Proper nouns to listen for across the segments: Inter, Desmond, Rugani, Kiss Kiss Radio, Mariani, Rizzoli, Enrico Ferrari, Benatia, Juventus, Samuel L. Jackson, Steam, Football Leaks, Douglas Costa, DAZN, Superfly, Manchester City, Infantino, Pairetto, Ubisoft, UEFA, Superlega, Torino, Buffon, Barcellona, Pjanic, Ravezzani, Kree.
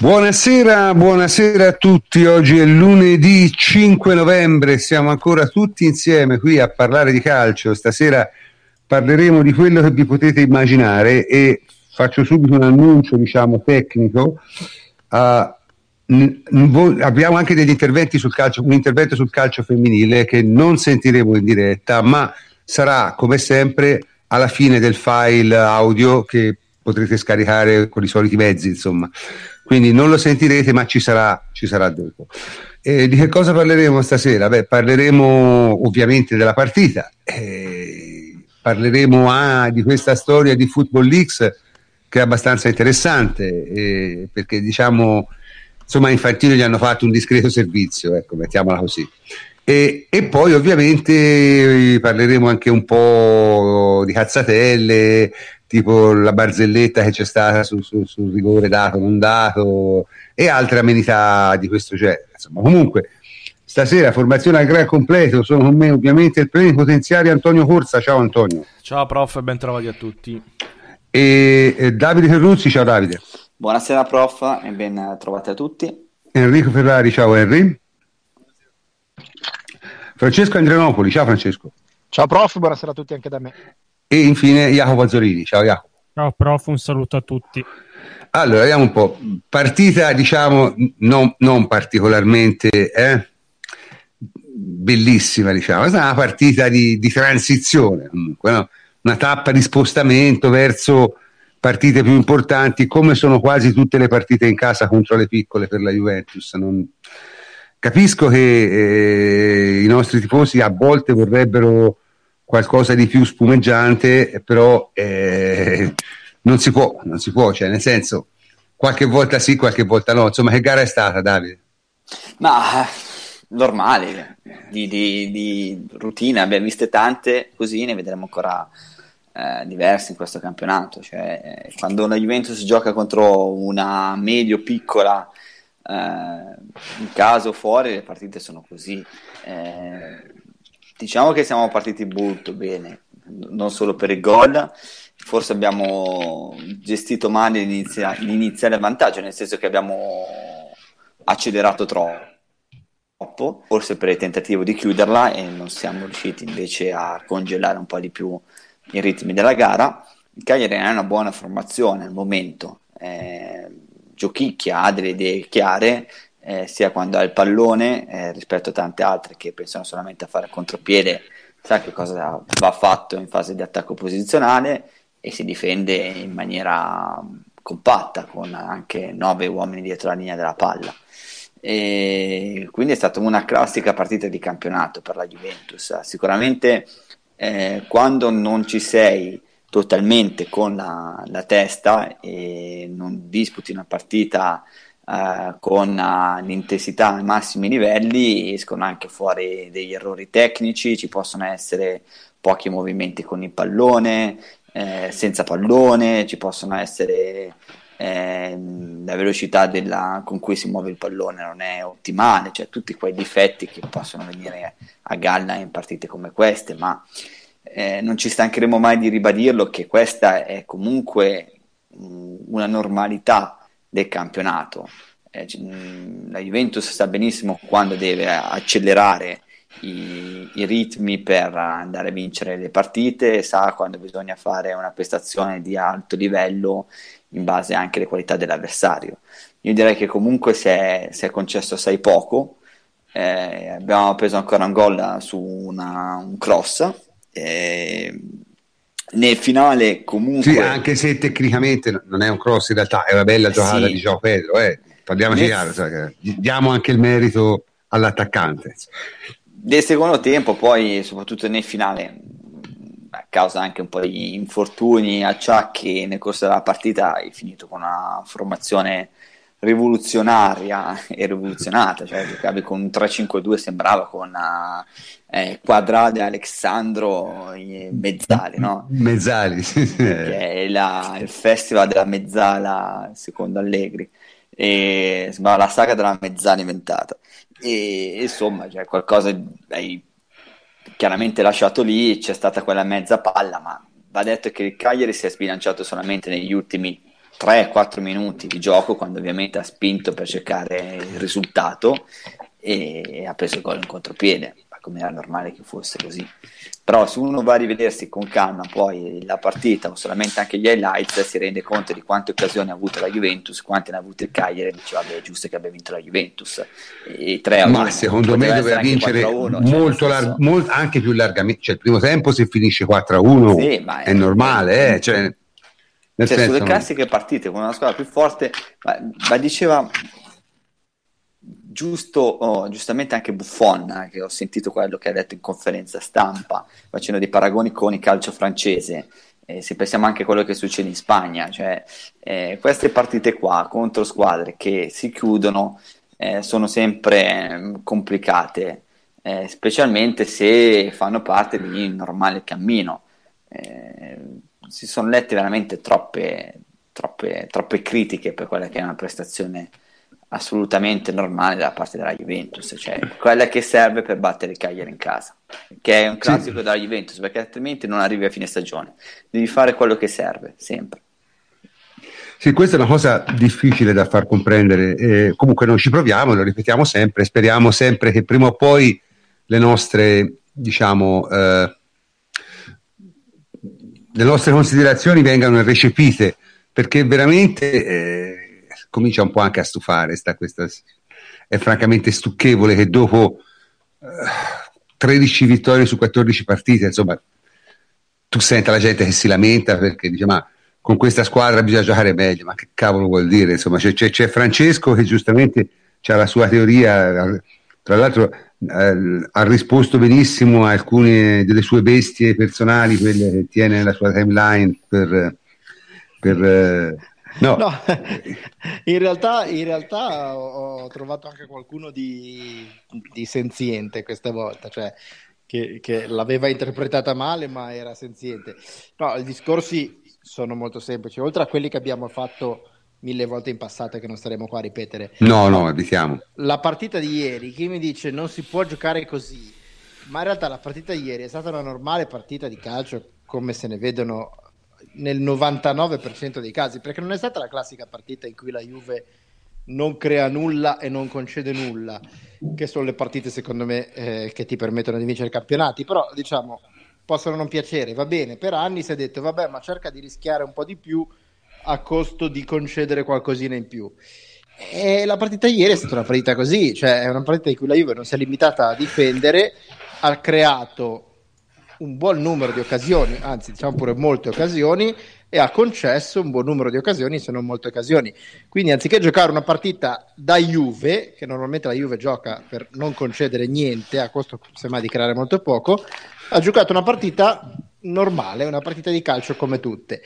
Buonasera a tutti. Oggi è lunedì 5 novembre, siamo ancora tutti insieme qui a parlare di calcio. Stasera parleremo di quello che vi potete immaginare e faccio subito un annuncio, tecnico. Abbiamo anche degli interventi sul calcio, un intervento sul calcio femminile che non sentiremo in diretta, ma sarà come sempre alla fine del file audio che potrete scaricare con i soliti mezzi, insomma. Quindi non lo sentirete, ma ci sarà dopo. Di che cosa parleremo stasera? Beh, parleremo ovviamente della partita, parleremo di questa storia di Football Leaks che è abbastanza interessante, perché insomma, Infantino gli hanno fatto un discreto servizio, ecco, mettiamola così. E poi ovviamente parleremo anche un po' di cazzatelle, tipo la barzelletta che c'è stata sul rigore dato, non dato, e altre amenità di questo genere. Insomma, comunque, stasera formazione al gran completo. Sono con me ovviamente il plenipotenziario Antonio Corsa. Ciao Antonio. Ciao prof, ben trovati a tutti. E Davide Ferruzzi. Ciao Davide. Buonasera prof e ben trovati a tutti. Enrico Ferrari, ciao Henry. Francesco Andreanopoli, ciao Francesco. Ciao prof, buonasera a tutti anche da me. E infine Jacopo Azzorini, ciao Jacopo. Ciao prof, un saluto a tutti. Allora, vediamo un po', partita non particolarmente bellissima, è stata una partita di transizione comunque, no? Una tappa di spostamento verso partite più importanti, come sono quasi tutte le partite in casa contro le piccole per la Juventus. Capisco che i nostri tifosi a volte vorrebbero qualcosa di più spumeggiante, però non si può, cioè, nel senso, qualche volta sì, qualche volta no. Insomma, che gara è stata, Davide? Ma normale, di routine, abbiamo viste tante così, ne vedremo ancora diverse in questo campionato. Cioè, quando una Juventus gioca contro una medio-piccola in caso fuori, le partite sono così. Diciamo che siamo partiti molto bene, non solo per il gol, forse abbiamo gestito male l'iniziale vantaggio, nel senso che abbiamo accelerato troppo, forse per il tentativo di chiuderla, e non siamo riusciti invece a congelare un po' di più i ritmi della gara. Il Cagliari è una buona formazione al momento, giochicchia, ha delle idee chiare, sia quando ha il pallone rispetto a tante altre che pensano solamente a fare contropiede, sa che cosa va fatto in fase di attacco posizionale, e si difende in maniera compatta con anche 9 uomini dietro la linea della palla. E quindi è stata una classica partita di campionato per la Juventus. Sicuramente quando non ci sei totalmente con la testa e non disputi una partita con l'intensità ai massimi livelli, escono anche fuori degli errori tecnici, ci possono essere pochi movimenti con il pallone, senza pallone, ci possono essere la velocità con cui si muove il pallone non è ottimale, cioè tutti quei difetti che possono venire a galla in partite come queste, ma non ci stancheremo mai di ribadirlo che questa è comunque una normalità del campionato. La Juventus sa benissimo quando deve accelerare i ritmi per andare a vincere le partite, sa quando bisogna fare una prestazione di alto livello in base anche alle qualità dell'avversario. Io direi che comunque si è concesso assai poco, abbiamo preso ancora un gol su un cross, nel finale comunque sì, anche se tecnicamente non è un cross, in realtà è una bella giocata sì, di João Pedro, parliamoci chiaro, cioè, diamo anche il merito all'attaccante del secondo tempo. Poi soprattutto nel finale, a causa anche un po' di infortuni, acciacchi nel corso della partita, è finito con una formazione rivoluzionaria e rivoluzionata, cioè giocavi con un 3-5-2, sembrava, con Quadrado e Alex Sandro mezzali, no? Mezzali, sì. Che è il festival della mezzala secondo Allegri, ma la saga della mezzala inventata, e insomma, cioè, qualcosa hai chiaramente lasciato lì, c'è stata quella mezza palla, ma va detto che il Cagliari si è sbilanciato solamente negli ultimi 3-4 minuti di gioco, quando ovviamente ha spinto per cercare il risultato e ha preso il gol in contropiede, ma come era normale che fosse così. Però se uno va a rivedersi con calma poi la partita o solamente anche gli highlights, si rende conto di quante occasioni ha avuto la Juventus, quante ne ha avute il Cagliari, e dice vabbè, è giusto che abbia vinto la Juventus, e 3-1, ma secondo me doveva vincere 4-1, molto, cioè, anche più largamente, cioè il primo tempo se finisce 4-1 sì, ma è normale, cioè, nel senso, sulle classiche partite con una squadra più forte, ma diceva giustamente anche Buffon, che ho sentito quello che ha detto in conferenza stampa, facendo dei paragoni con il calcio francese, se pensiamo anche a quello che succede in Spagna, cioè queste partite qua contro squadre che si chiudono sono sempre complicate, specialmente se fanno parte di un normale cammino. Si sono lette veramente troppe critiche per quella che è una prestazione assolutamente normale da parte della Juventus, cioè quella che serve per battere il Cagliari in casa, che è un classico della Juventus, perché altrimenti non arrivi a fine stagione, devi fare quello che serve sempre. Sì, questa è una cosa difficile da far comprendere, comunque noi ci proviamo, lo ripetiamo sempre, speriamo sempre che prima o poi le nostre, diciamo, le nostre considerazioni vengano recepite, perché veramente comincia un po' anche a stufare questa è francamente stucchevole che dopo 13 vittorie su 14 partite, insomma, tu senta la gente che si lamenta perché dice ma con questa squadra bisogna giocare meglio, ma che cavolo vuol dire, insomma, c'è Francesco che giustamente c'ha la sua teoria, tra l'altro ha risposto benissimo a alcune delle sue bestie personali, quelle che tiene nella sua timeline No, in realtà ho trovato anche qualcuno di senziente questa volta, cioè che l'aveva interpretata male ma era senziente. No, i discorsi sono molto semplici, oltre a quelli che abbiamo fatto mille volte in passato, che non staremo qua a ripetere. No, evitiamo. La partita di ieri, chi mi dice non si può giocare così, ma in realtà la partita di ieri è stata una normale partita di calcio come se ne vedono nel 99% dei casi, perché non è stata la classica partita in cui la Juve non crea nulla e non concede nulla, che sono le partite secondo me che ti permettono di vincere i campionati, però diciamo possono non piacere, va bene, per anni si è detto vabbè ma cerca di rischiare un po' di più a costo di concedere qualcosina in più, e la partita ieri è stata una partita così, cioè è una partita in cui la Juve non si è limitata a difendere, ha creato un buon numero di occasioni, anzi diciamo pure molte occasioni, e ha concesso un buon numero di occasioni, se non molte occasioni, quindi anziché giocare una partita da Juve, che normalmente la Juve gioca per non concedere niente a costo semmai di creare molto poco, ha giocato una partita normale, una partita di calcio come tutte.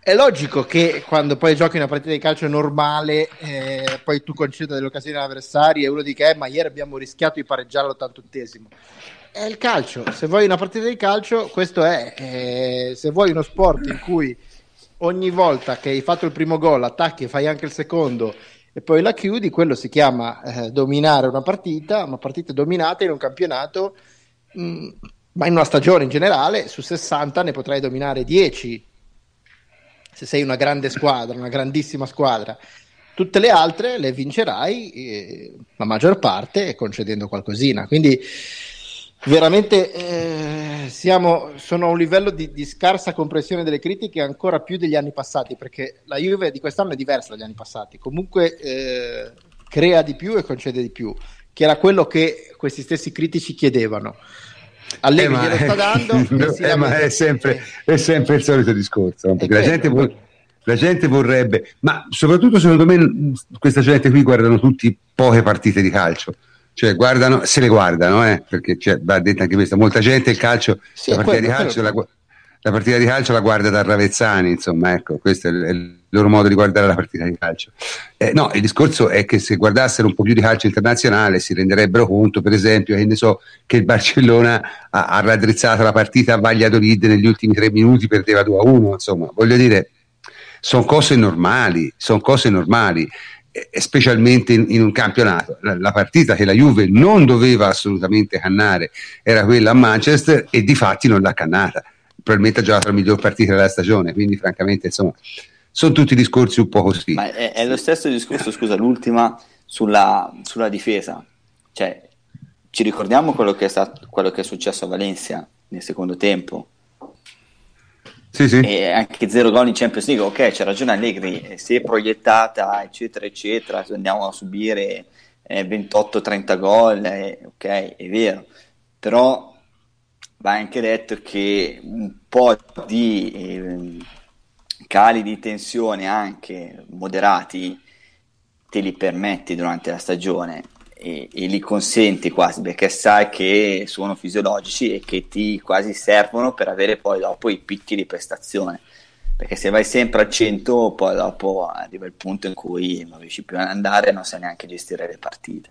È logico che quando poi giochi una partita di calcio normale poi tu conceda delle occasioni all'avversario e uno dica ma ieri abbiamo rischiato di pareggiare all'88esimo. È il calcio, se vuoi una partita di calcio questo è, se vuoi uno sport in cui ogni volta che hai fatto il primo gol attacchi e fai anche il secondo e poi la chiudi, quello si chiama dominare una partita, ma partite dominate in un campionato, ma in una stagione in generale su 60 ne potrai dominare 10 se sei una grande squadra, una grandissima squadra. Tutte le altre le vincerai la maggior parte concedendo qualcosina, quindi veramente sono a un livello di scarsa comprensione delle critiche ancora più degli anni passati, perché la Juve di quest'anno è diversa dagli anni passati, comunque crea di più e concede di più, che era quello che questi stessi critici chiedevano. Allegri glielo sta dando ma è sempre il solito discorso, perché la gente vorrebbe, ma soprattutto secondo me questa gente qui guardano tutti poche partite di calcio, cioè guardano, se le guardano perché va detto anche questo, molta gente il calcio sì, la partita di calcio la guarda da Ravezzani, insomma, ecco, questo è il loro modo di guardare la partita di calcio. No, il discorso è che se guardassero un po' più di calcio internazionale si renderebbero conto, per esempio, che il Barcellona ha raddrizzato la partita a Valladolid negli ultimi 3 minuti, perdeva 2-1, insomma, voglio dire, sono cose normali, specialmente in un campionato. La partita che la Juve non doveva assolutamente cannare era quella a Manchester e difatti non l'ha cannata. Probabilmente ha giocato la miglior partita della stagione, quindi francamente insomma sono tutti discorsi un po' così. Ma è lo stesso discorso, scusa, l'ultima sulla difesa. Cioè, ci ricordiamo quello che è successo a Valencia nel secondo tempo. Sì, sì. E anche 0 gol in Champions League, ok, c'è ragione Allegri, si è proiettata, eccetera, eccetera, andiamo a subire 28-30 gol, ok, è vero, però va anche detto che un po' di cali di tensione anche moderati te li permetti durante la stagione e li consenti quasi, perché sai che sono fisiologici e che ti quasi servono per avere poi dopo i picchi di prestazione, perché se vai sempre a 100 poi dopo arriva il punto in cui non riesci più ad andare e non sai neanche gestire le partite.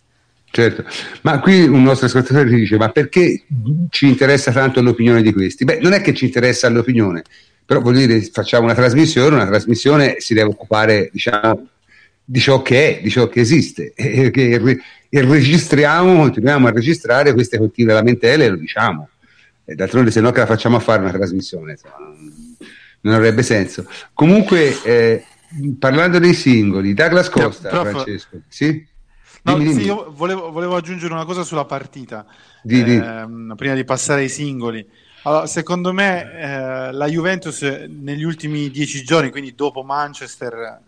Certo, ma qui un nostro ascoltatore ci dice: ma perché ci interessa tanto l'opinione di questi? Beh, non è che ci interessa l'opinione, però voglio dire, facciamo una trasmissione si deve occupare, diciamo, di ciò che è, di ciò che esiste, e continuiamo a registrare queste continue lamentele e lo diciamo, e d'altronde se no che la facciamo a fare una trasmissione, insomma, non avrebbe senso. Comunque, parlando dei singoli, Douglas Costa, no, Francesco, sì? No, sì, io volevo aggiungere una cosa sulla partita prima di passare ai singoli. Allora, secondo me la Juventus negli ultimi 10 giorni, quindi dopo Manchester,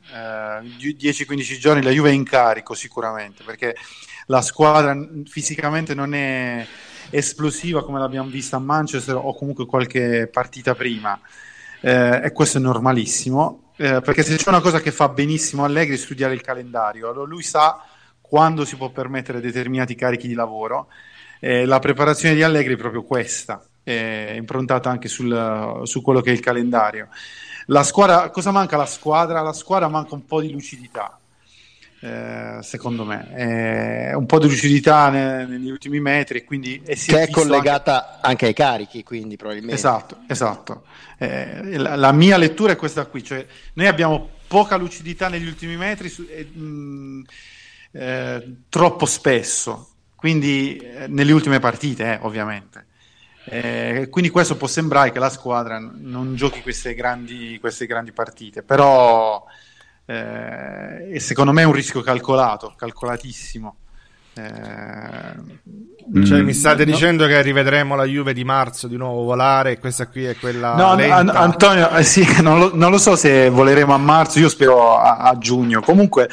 10-15 giorni la Juve è in carico sicuramente, perché la squadra fisicamente non è esplosiva come l'abbiamo vista a Manchester o comunque qualche partita prima, e questo è normalissimo, perché se c'è una cosa che fa benissimo Allegri è studiare il calendario. Allora, lui sa quando si può permettere determinati carichi di lavoro. La preparazione di Allegri è proprio questa, è improntata anche su quello che è il calendario. La squadra, cosa manca alla squadra? La squadra manca un po' di lucidità, secondo me, un po' di lucidità negli ultimi metri, quindi che è collegata anche ai carichi, quindi probabilmente. Esatto. La mia lettura è questa qui, cioè noi abbiamo poca lucidità negli ultimi metri troppo spesso, quindi nelle ultime partite, ovviamente, quindi questo può sembrare che la squadra non giochi queste grandi partite, però secondo me è un rischio calcolatissimo. Cioè, mi state dicendo che rivedremo la Juve di marzo di nuovo volare, e questa qui è quella lenta. Antonio, sì, non lo so se voleremo a marzo, io spero a giugno. Comunque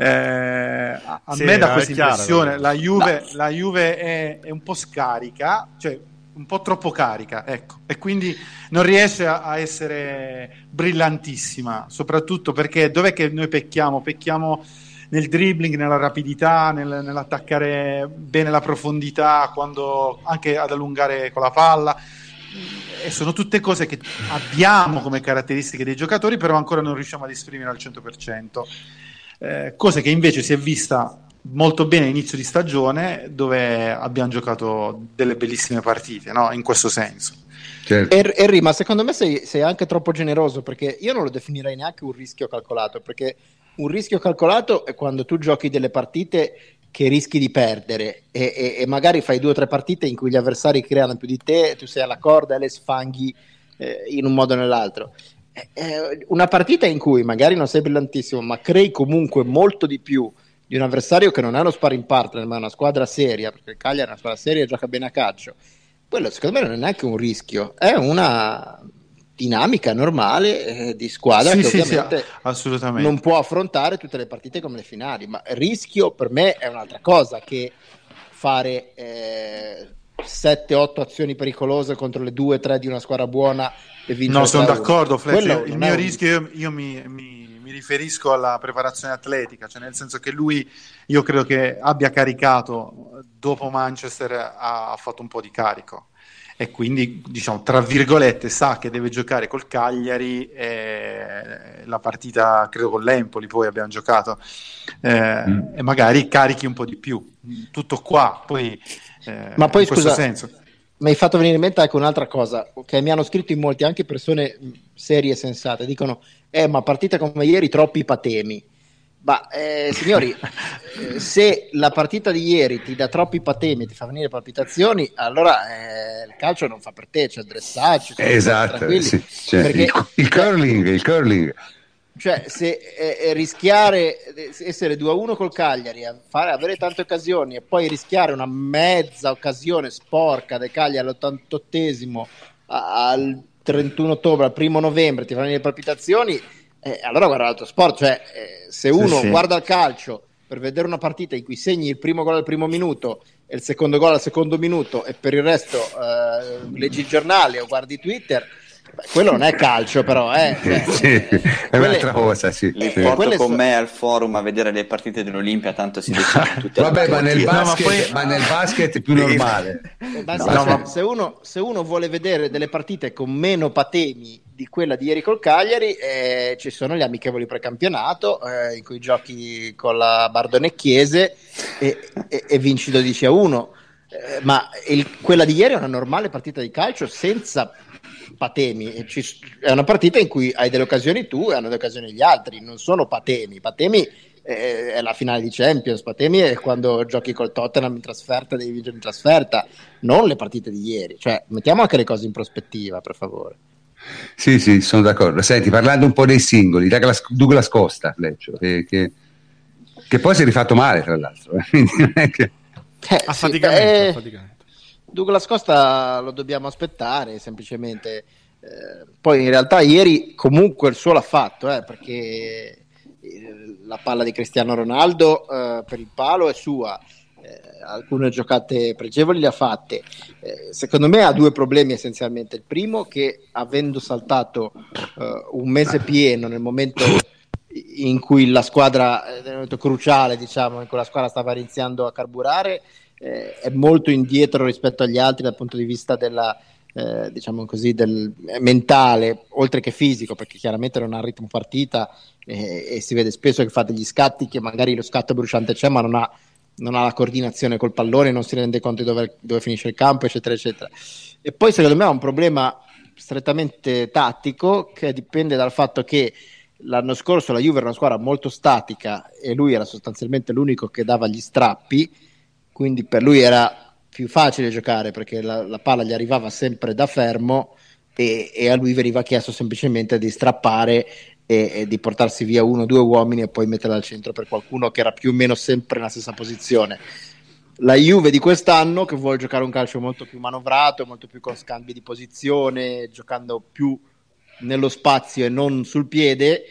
a sì, me dà questa impressione, chiaro, la Juve è un po' scarica, cioè un po' troppo carica, ecco, e quindi non riesce a essere brillantissima, soprattutto perché dov'è che noi pecchiamo nel dribbling, nella rapidità, nell'attaccare bene la profondità, quando anche ad allungare con la palla, e sono tutte cose che abbiamo come caratteristiche dei giocatori, però ancora non riusciamo ad esprimere al 100%, cosa che invece si è vista molto bene all'inizio di stagione, dove abbiamo giocato delle bellissime partite, no? In questo senso. Certo. Henry, ma secondo me sei anche troppo generoso, perché io non lo definirei neanche un rischio calcolato, perché un rischio calcolato è quando tu giochi delle partite che rischi di perdere e magari fai 2 o 3 partite in cui gli avversari creano più di te, tu sei alla corda e le sfanghi in un modo o nell'altro. Una partita in cui magari non sei brillantissimo, ma crei comunque molto di più di un avversario che non è uno sparring partner, ma è una squadra seria, perché il Cagliari è una squadra seria e gioca bene a calcio. Quello secondo me non è neanche un rischio, è una dinamica normale di squadra, sì, che sì, ovviamente assolutamente non può affrontare tutte le partite come le finali, ma rischio per me è un'altra cosa che fare 7-8 azioni pericolose contro le 2-3 di una squadra buona e vincere. No, sono d'accordo, Fletch, il mio rischio io mi riferisco alla preparazione atletica, cioè nel senso che lui, io credo che abbia caricato dopo Manchester, ha fatto un po' di carico e quindi, diciamo, tra virgolette, sa che deve giocare col Cagliari, la partita credo con l'Empoli poi abbiamo giocato, e magari carichi un po' di più, tutto qua poi, ma poi in scusa, questo senso mi hai fatto venire in mente anche un'altra cosa che mi hanno scritto in molti, anche persone serie e sensate, dicono ma partita come ieri, troppi patemi. Ma signori, se la partita di ieri ti dà troppi patemi, ti fa venire palpitazioni, allora il calcio non fa per te, c'è il dressage, esatto, sì, cioè, perché, il curling. Cioè, se rischiare essere 2-1 col Cagliari, avere tante occasioni e poi rischiare una mezza occasione sporca del Cagliari all'88esimo, al 31 ottobre, al 1 novembre, ti fanno le palpitazioni, allora guarda l'altro sport. Cioè, se uno guarda il calcio per vedere una partita in cui segni il primo gol al primo minuto e il secondo gol al secondo minuto e per il resto leggi il giornale o guardi Twitter, beh, quello non è calcio, però è un'altra cosa. Sì. Li porto con me al forum a vedere le partite dell'Olimpia, tanto si decide tutto. Vabbè, ma nel basket è più normale. Se uno vuole vedere delle partite con meno patemi di quella di ieri col Cagliari, ci sono gli amichevoli precampionato in cui giochi con la Bardonecchiese e vinci 12-1. Ma quella di ieri è una normale partita di calcio senza patemi, è una partita in cui hai delle occasioni tu e hanno delle occasioni gli altri, non sono patemi è la finale di Champions, patemi è quando giochi col Tottenham in trasferta, devi vincere in trasferta, non le partite di ieri. Cioè, mettiamo anche le cose in prospettiva, per favore. Sì, sono d'accordo. Senti, parlando un po' dei singoli, Douglas Costa, Fleccio, che poi si è rifatto male, tra l'altro, quindi non è che... affaticamento. Douglas Costa lo dobbiamo aspettare semplicemente, poi in realtà ieri comunque il suo l'ha fatto, perché la palla di Cristiano Ronaldo per il palo è sua, alcune giocate pregevoli le ha fatte. Secondo me ha due problemi essenzialmente: il primo, che avendo saltato un mese pieno nel momento in cui la squadra, nel momento cruciale diciamo, in cui la squadra stava iniziando a carburare, è molto indietro rispetto agli altri dal punto di vista della, diciamo così, del mentale oltre che fisico, perché chiaramente non ha ritmo partita e si vede spesso che fa degli scatti che magari lo scatto bruciante c'è, ma non ha la coordinazione col pallone, non si rende conto di dove finisce il campo, eccetera eccetera. E poi secondo me ha un problema strettamente tattico, che dipende dal fatto che l'anno scorso la Juve era una squadra molto statica e lui era sostanzialmente l'unico che dava gli strappi, quindi per lui era più facile giocare, perché la palla gli arrivava sempre da fermo e a lui veniva chiesto semplicemente di strappare e di portarsi via 1 o 2 uomini e poi metterla al centro per qualcuno che era più o meno sempre nella stessa posizione. La Juve di quest'anno, che vuole giocare un calcio molto più manovrato, molto più con scambi di posizione, giocando più nello spazio e non sul piede,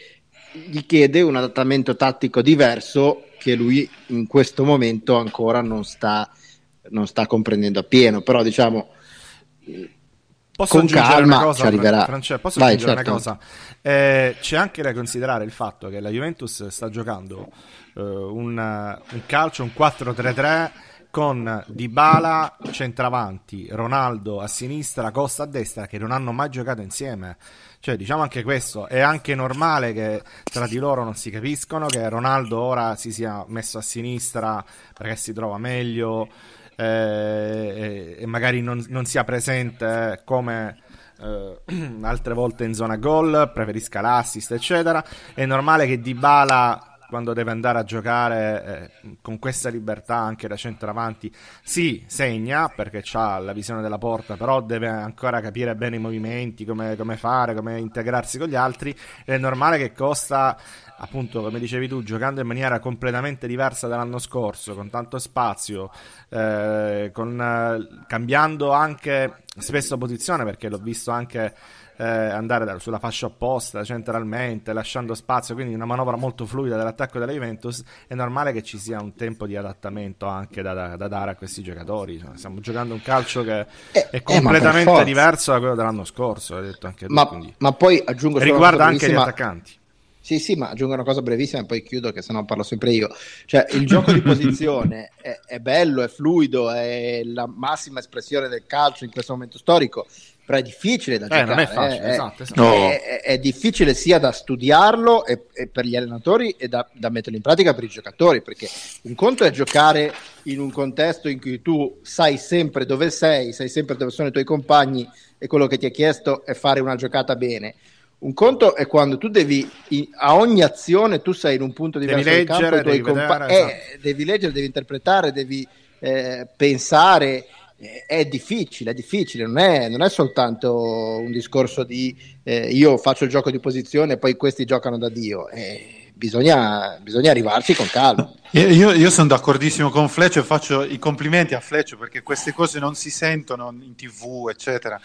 gli chiede un adattamento tattico diverso che lui in questo momento ancora non sta comprendendo appieno. Però diciamo, posso aggiungere calma, una cosa, ci arriverà. Francesco, posso aggiungere una cosa? C'è anche da considerare il fatto che la Juventus sta giocando un calcio, un 4-3-3 con Dybala centravanti, Ronaldo a sinistra, Costa a destra, che non hanno mai giocato insieme. Cioè, diciamo anche questo, è anche normale che tra di loro non si capiscono, che Ronaldo ora si sia messo a sinistra perché si trova meglio e magari non sia presente come altre volte in zona gol, preferisca l'assist eccetera. È normale che Dybala, quando deve andare a giocare con questa libertà anche da centravanti, si segna perché ha la visione della porta, però deve ancora capire bene i movimenti, come fare, come integrarsi con gli altri. È normale che Costa, appunto, come dicevi tu, giocando in maniera completamente diversa dall'anno scorso, con tanto spazio, cambiando anche spesso posizione, perché l'ho visto anche andare sulla fascia opposta centralmente, lasciando spazio, quindi una manovra molto fluida dell'attacco della Juventus. È normale che ci sia un tempo di adattamento anche da dare a questi giocatori. Cioè, stiamo giocando un calcio che è completamente diverso da quello dell'anno scorso, hai detto anche tu, ma poi aggiungo, riguarda anche gli attaccanti. Sì, ma aggiungo una cosa brevissima e poi chiudo, che sennò parlo sempre io. Cioè, il gioco di posizione è bello, è fluido, è la massima espressione del calcio in questo momento storico, però è difficile da giocare. Non è facile, esatto. È difficile sia da studiarlo e per gli allenatori e da metterlo in pratica per i giocatori, perché un conto è giocare in un contesto in cui tu sai sempre dove sei, sai sempre dove sono i tuoi compagni e quello che ti è chiesto è fare una giocata bene. Un conto è quando tu devi, a ogni azione tu sei in un punto diverso del campo, devi leggere, devi interpretare, devi pensare, è difficile, non è soltanto un discorso di io faccio il gioco di posizione e poi questi giocano da Dio, bisogna arrivarci con calma. Io sono d'accordissimo con Fleccio e faccio i complimenti a Fleccio perché queste cose non si sentono in TV, eccetera.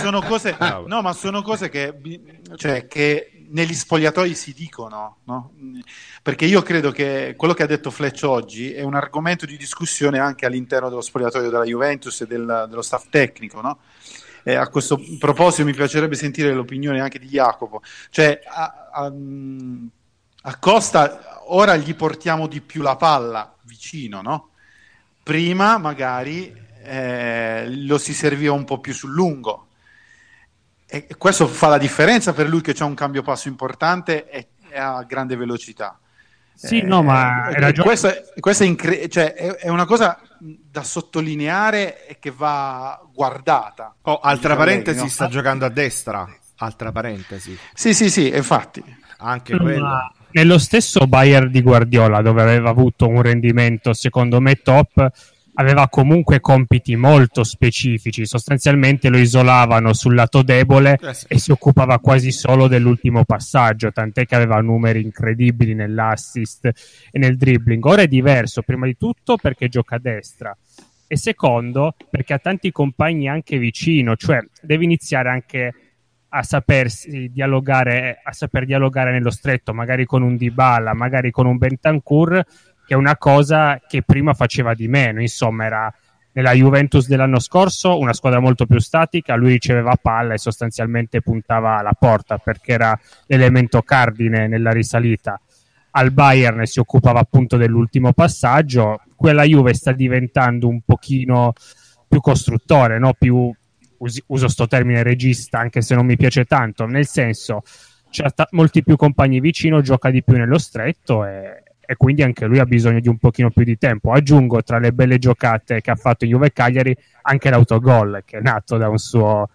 Sono cose, no, ma sono cose che negli spogliatoi si dicono, no? Perché io credo che quello che ha detto Fleccio oggi è un argomento di discussione anche all'interno dello spogliatoio della Juventus e dello staff tecnico, no? A questo proposito mi piacerebbe sentire l'opinione anche di Jacopo. Cioè, a Costa ora gli portiamo di più la palla vicino, no? Prima magari lo si serviva un po' più sul lungo, e questo fa la differenza per lui che c'è un cambio passo importante e a grande velocità. Sì, no, ma hai ragione. Questa è una cosa da sottolineare e che va guardata. Altra parentesi, colleghi, no? Sta giocando a destra. Altra parentesi. Sì, infatti. Anche quello. Nello stesso Bayern di Guardiola, dove aveva avuto un rendimento, secondo me, top, aveva comunque compiti molto specifici. Sostanzialmente lo isolavano sul lato debole e si occupava quasi solo dell'ultimo passaggio, tant'è che aveva numeri incredibili nell'assist e nel dribbling. Ora è diverso, prima di tutto perché gioca a destra e secondo perché ha tanti compagni anche vicino, cioè deve iniziare anche a sapersi dialogare, a saper dialogare nello stretto, magari con un Dybala, magari con un Bentancur, che è una cosa che prima faceva di meno. Insomma, era nella Juventus dell'anno scorso una squadra molto più statica, lui riceveva palla e sostanzialmente puntava alla porta perché era l'elemento cardine nella risalita. Al Bayern si occupava appunto dell'ultimo passaggio, quella Juve sta diventando un pochino più costruttore, no? Più, uso sto termine regista anche se non mi piace tanto, nel senso c'è molti più compagni vicino, gioca di più nello stretto e quindi anche lui ha bisogno di un pochino più di tempo. Aggiungo, tra le belle giocate che ha fatto Juve Cagliari, anche l'autogol che è nato da un suo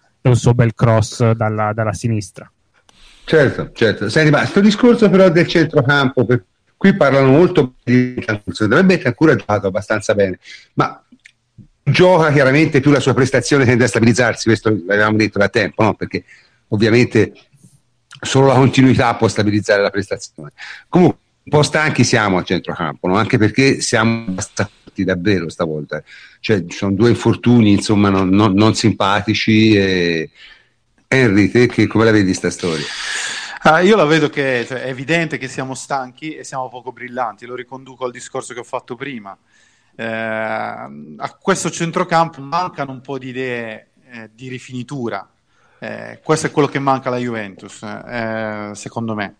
bel cross dalla sinistra. Certo. Senti, ma sto discorso però del centrocampo, qui parlano molto di Bentancur, ha giocato abbastanza bene, ma gioca chiaramente più la sua prestazione tende a stabilizzarsi, questo l'avevamo detto da tempo, no? Perché ovviamente solo la continuità può stabilizzare la prestazione. Comunque, un po' stanchi siamo a centrocampo, no? Anche perché siamo stati davvero stavolta, cioè ci sono due infortuni insomma non simpatici. E Henry, te che come la vedi sta storia? Io la vedo che è evidente che siamo stanchi e siamo poco brillanti, lo riconduco al discorso che ho fatto prima. A questo centrocampo mancano un po' di idee di rifinitura, questo è quello che manca alla Juventus, secondo me.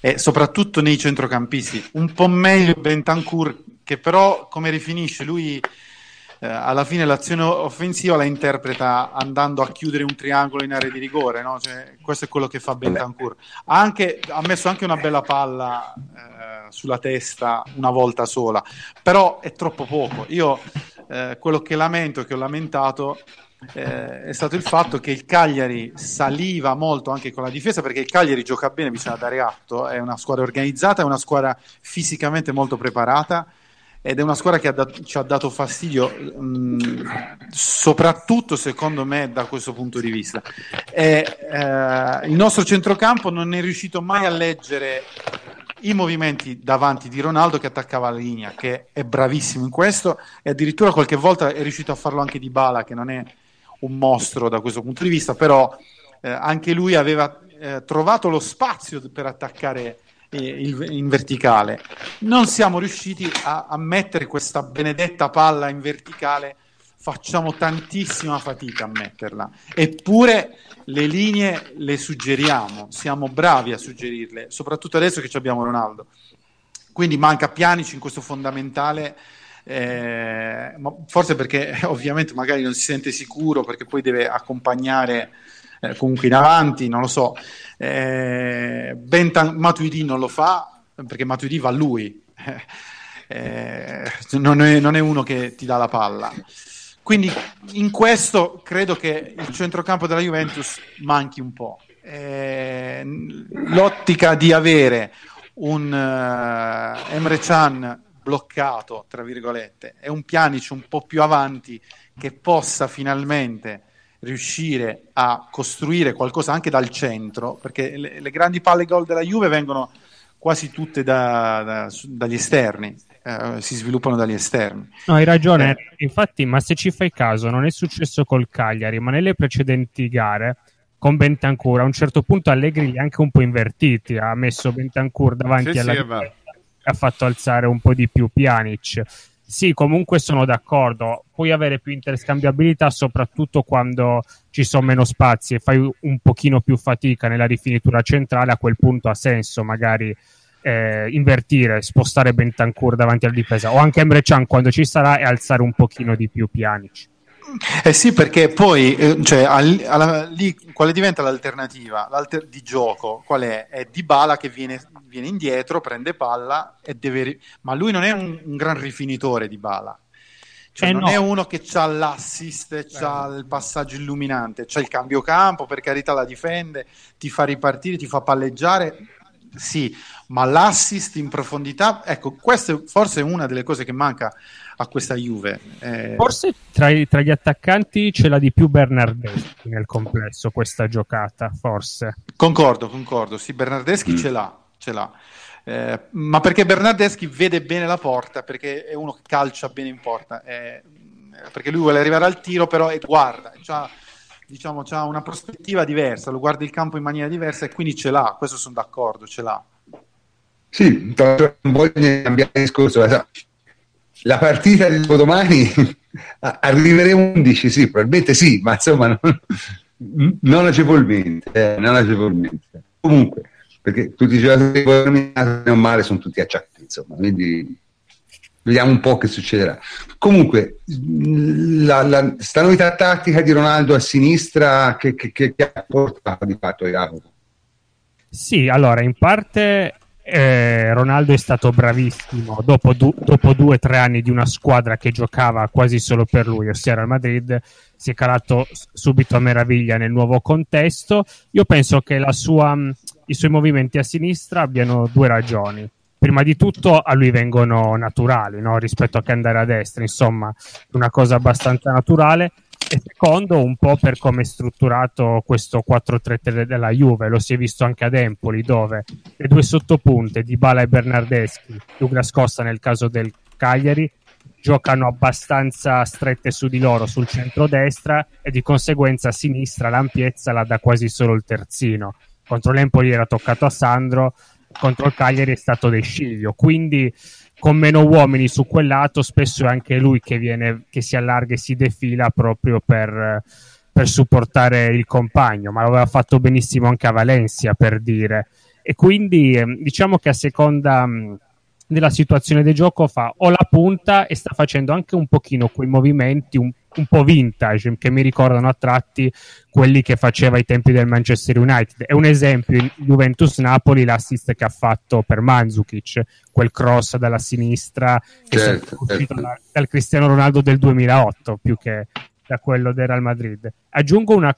E soprattutto nei centrocampisti, un po' meglio Bentancur, che però come rifinisce lui, alla fine l'azione offensiva la interpreta andando a chiudere un triangolo in area di rigore, no? Cioè, questo è quello che fa Bentancur. Ha messo anche una bella palla sulla testa una volta sola, però è troppo poco. Io quello che ho lamentato è stato il fatto che il Cagliari saliva molto anche con la difesa, perché il Cagliari gioca bene, bisogna dare atto, è una squadra organizzata, è una squadra fisicamente molto preparata ed è una squadra che ci ha dato fastidio, soprattutto secondo me da questo punto di vista. Il nostro centrocampo non è riuscito mai a leggere i movimenti davanti di Ronaldo, che attaccava la linea, che è bravissimo in questo, e addirittura qualche volta è riuscito a farlo anche Dybala, che non è un mostro da questo punto di vista, però anche lui aveva trovato lo spazio per attaccare in verticale. Non siamo riusciti a mettere questa benedetta palla in verticale, facciamo tantissima fatica a metterla, eppure le linee le suggeriamo, siamo bravi a suggerirle, soprattutto adesso che abbiamo Ronaldo. Quindi manca Pjanic in questo fondamentale, ma forse perché ovviamente magari non si sente sicuro, perché poi deve accompagnare comunque in avanti, non lo so. Matuidi non lo fa, perché Matuidi va a lui, non è uno che ti dà la palla. Quindi in questo credo che il centrocampo della Juventus manchi un po'. L'ottica di avere un Emre Can bloccato, tra virgolette, e un Pjanic un po' più avanti che possa finalmente riuscire a costruire qualcosa anche dal centro, perché le grandi palle gol della Juve vengono quasi tutte dagli esterni. Si sviluppano dagli esterni. No, hai ragione, infatti, ma se ci fai caso non è successo col Cagliari, ma nelle precedenti gare con Bentancur a un certo punto Allegri li ha anche un po' invertiti, ha messo Bentancur davanti alla difesa, ha fatto alzare un po' di più Pjanic. Sì, comunque sono d'accordo, puoi avere più interscambiabilità soprattutto quando ci sono meno spazi e fai un pochino più fatica nella rifinitura centrale. A quel punto ha senso magari invertire, spostare Bentancur davanti alla difesa, o anche Emre Can quando ci sarà, e alzare un pochino di più Pjanic. Eh sì, perché poi lì quale diventa l'alternativa di gioco? Qual è? È Dybala che viene indietro, prende palla e deve, ma lui non è un gran rifinitore Dybala, cioè non è uno che c'ha l'assist, c'ha il passaggio illuminante, c'ha il cambio campo, per carità, la difende, ti fa ripartire, ti fa palleggiare, sì, ma l'assist in profondità, ecco, questa è forse una delle cose che manca a questa Juve. Forse tra gli attaccanti ce l'ha di più Bernardeschi nel complesso questa giocata, forse. Concordo, sì, Bernardeschi ce l'ha. Ma perché Bernardeschi vede bene la porta, perché è uno che calcia bene in porta, perché lui vuole arrivare al tiro, però guarda, c'ha una prospettiva diversa, lo guarda il campo in maniera diversa e quindi ce l'ha, questo sono d'accordo, ce l'ha. Sì, non voglio cambiare discorso, la partita di domani arriveremo 11, sì, probabilmente sì, ma insomma non agevolmente. Comunque, perché tutti i giocatori non male sono tutti acciati, insomma, quindi vediamo un po' che succederà. Comunque, sta novità tattica di Ronaldo a sinistra che ha portato di fatto Jacopo? Sì, allora, in parte Ronaldo è stato bravissimo dopo 2-3 anni di una squadra che giocava quasi solo per lui, ossia Real Madrid. Si è calato subito a meraviglia nel nuovo contesto. Io penso che i suoi movimenti a sinistra abbiano due ragioni. Prima di tutto a lui vengono naturali, no? Rispetto a che andare a destra, insomma, una cosa abbastanza naturale. E secondo, un po' per come è strutturato questo 4-3-3 della Juve, lo si è visto anche ad Empoli, dove le due sottopunte, Dybala e Bernardeschi, Douglas Costa nel caso del Cagliari, giocano abbastanza strette su di loro sul centrodestra, e di conseguenza a sinistra l'ampiezza la dà quasi solo il terzino. Contro l'Empoli era toccato a Sandro, contro il Cagliari è stato De Sciglio, quindi con meno uomini su quel lato spesso è anche lui che si allarga e si defila proprio per supportare il compagno, ma l'aveva fatto benissimo anche a Valencia, per dire. E quindi diciamo che a seconda della situazione del gioco fa o la punta, e sta facendo anche un pochino quei movimenti un po' vintage che mi ricordano a tratti quelli che faceva ai tempi del Manchester United. È un esempio in Juventus-Napoli l'assist che ha fatto per Mandzukic, quel cross dalla sinistra che uscito dal Cristiano Ronaldo del 2008 più che da quello del Real Madrid. Aggiungo una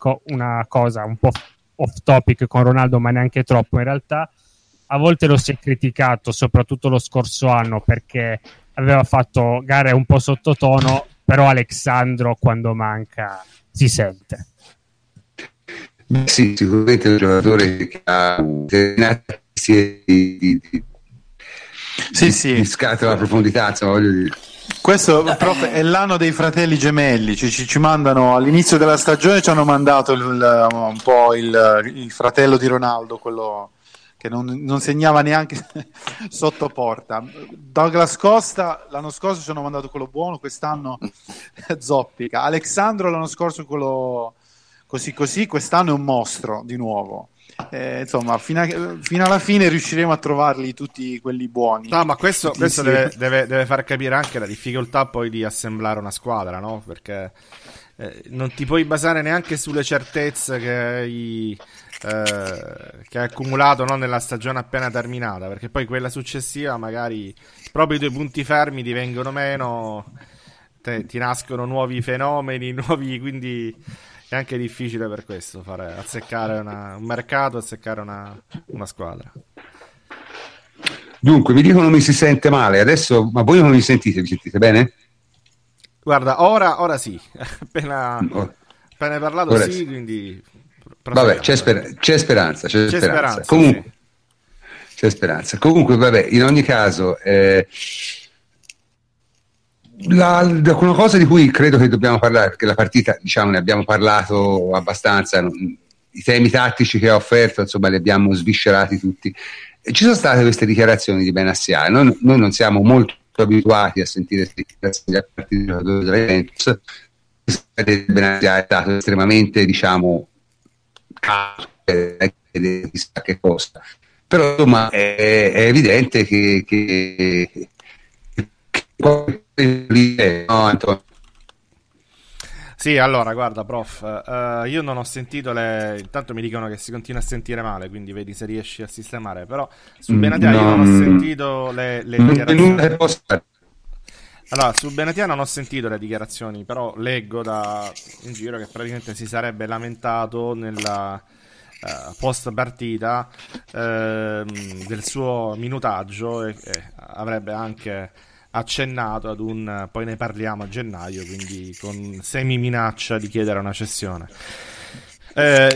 cosa un po' off topic con Ronaldo, ma neanche troppo in realtà. A volte lo si è criticato, soprattutto lo scorso anno, perché aveva fatto gare un po' sottotono, però Alex Sandro quando manca si sente. Sì, sicuramente è un giocatore che ha determinati di scatola a profondità, insomma, voglio dire. Questo prof, è l'anno dei fratelli gemelli, ci mandano all'inizio della stagione, ci hanno mandato un po' il fratello di Ronaldo, quello che non segnava neanche sotto porta. Douglas Costa l'anno scorso ci hanno mandato quello buono, quest'anno zoppica. Alex Sandro l'anno scorso quello così, quest'anno è un mostro di nuovo. Insomma, fino alla fine riusciremo a trovarli tutti quelli buoni. No, ma questo deve far capire anche la difficoltà poi di assemblare una squadra, no? Perché non ti puoi basare neanche sulle certezze che ha accumulato, no, nella stagione appena terminata, perché poi quella successiva magari proprio i tuoi punti fermi ti vengono meno, ti nascono nuovi fenomeni, nuovi, quindi è anche difficile per questo fare azzeccare un mercato, azzeccare una squadra. Dunque, mi dicono mi si sente male adesso, ma voi non mi sentite? Vi sentite bene? Guarda, ora sì, appena hai parlato ora sì, quindi... Vabbè, c'è speranza. Comunque, sì. C'è speranza. Comunque, vabbè, in ogni caso, una cosa di cui credo che dobbiamo parlare, perché la partita, diciamo, ne abbiamo parlato abbastanza, i temi tattici che ha offerto, insomma, li abbiamo sviscerati tutti. Ci sono state queste dichiarazioni di Benatia. Noi non siamo molto abituati a sentire queste dichiarazioni della Juventus. Benatia è stato estremamente, diciamo, chissà che cosa, però insomma è evidente che no, Antonio? Sì, allora guarda prof, io non ho sentito intanto mi dicono che si continua a sentire male, quindi vedi se riesci a sistemare, però su Benatia io non ho sentito le dichiarazioni. Allora, su Benatia non ho sentito le dichiarazioni, però leggo da in giro che praticamente si sarebbe lamentato nella post partita del suo minutaggio e avrebbe anche accennato ad un, poi ne parliamo a gennaio, quindi con semi minaccia di chiedere una cessione.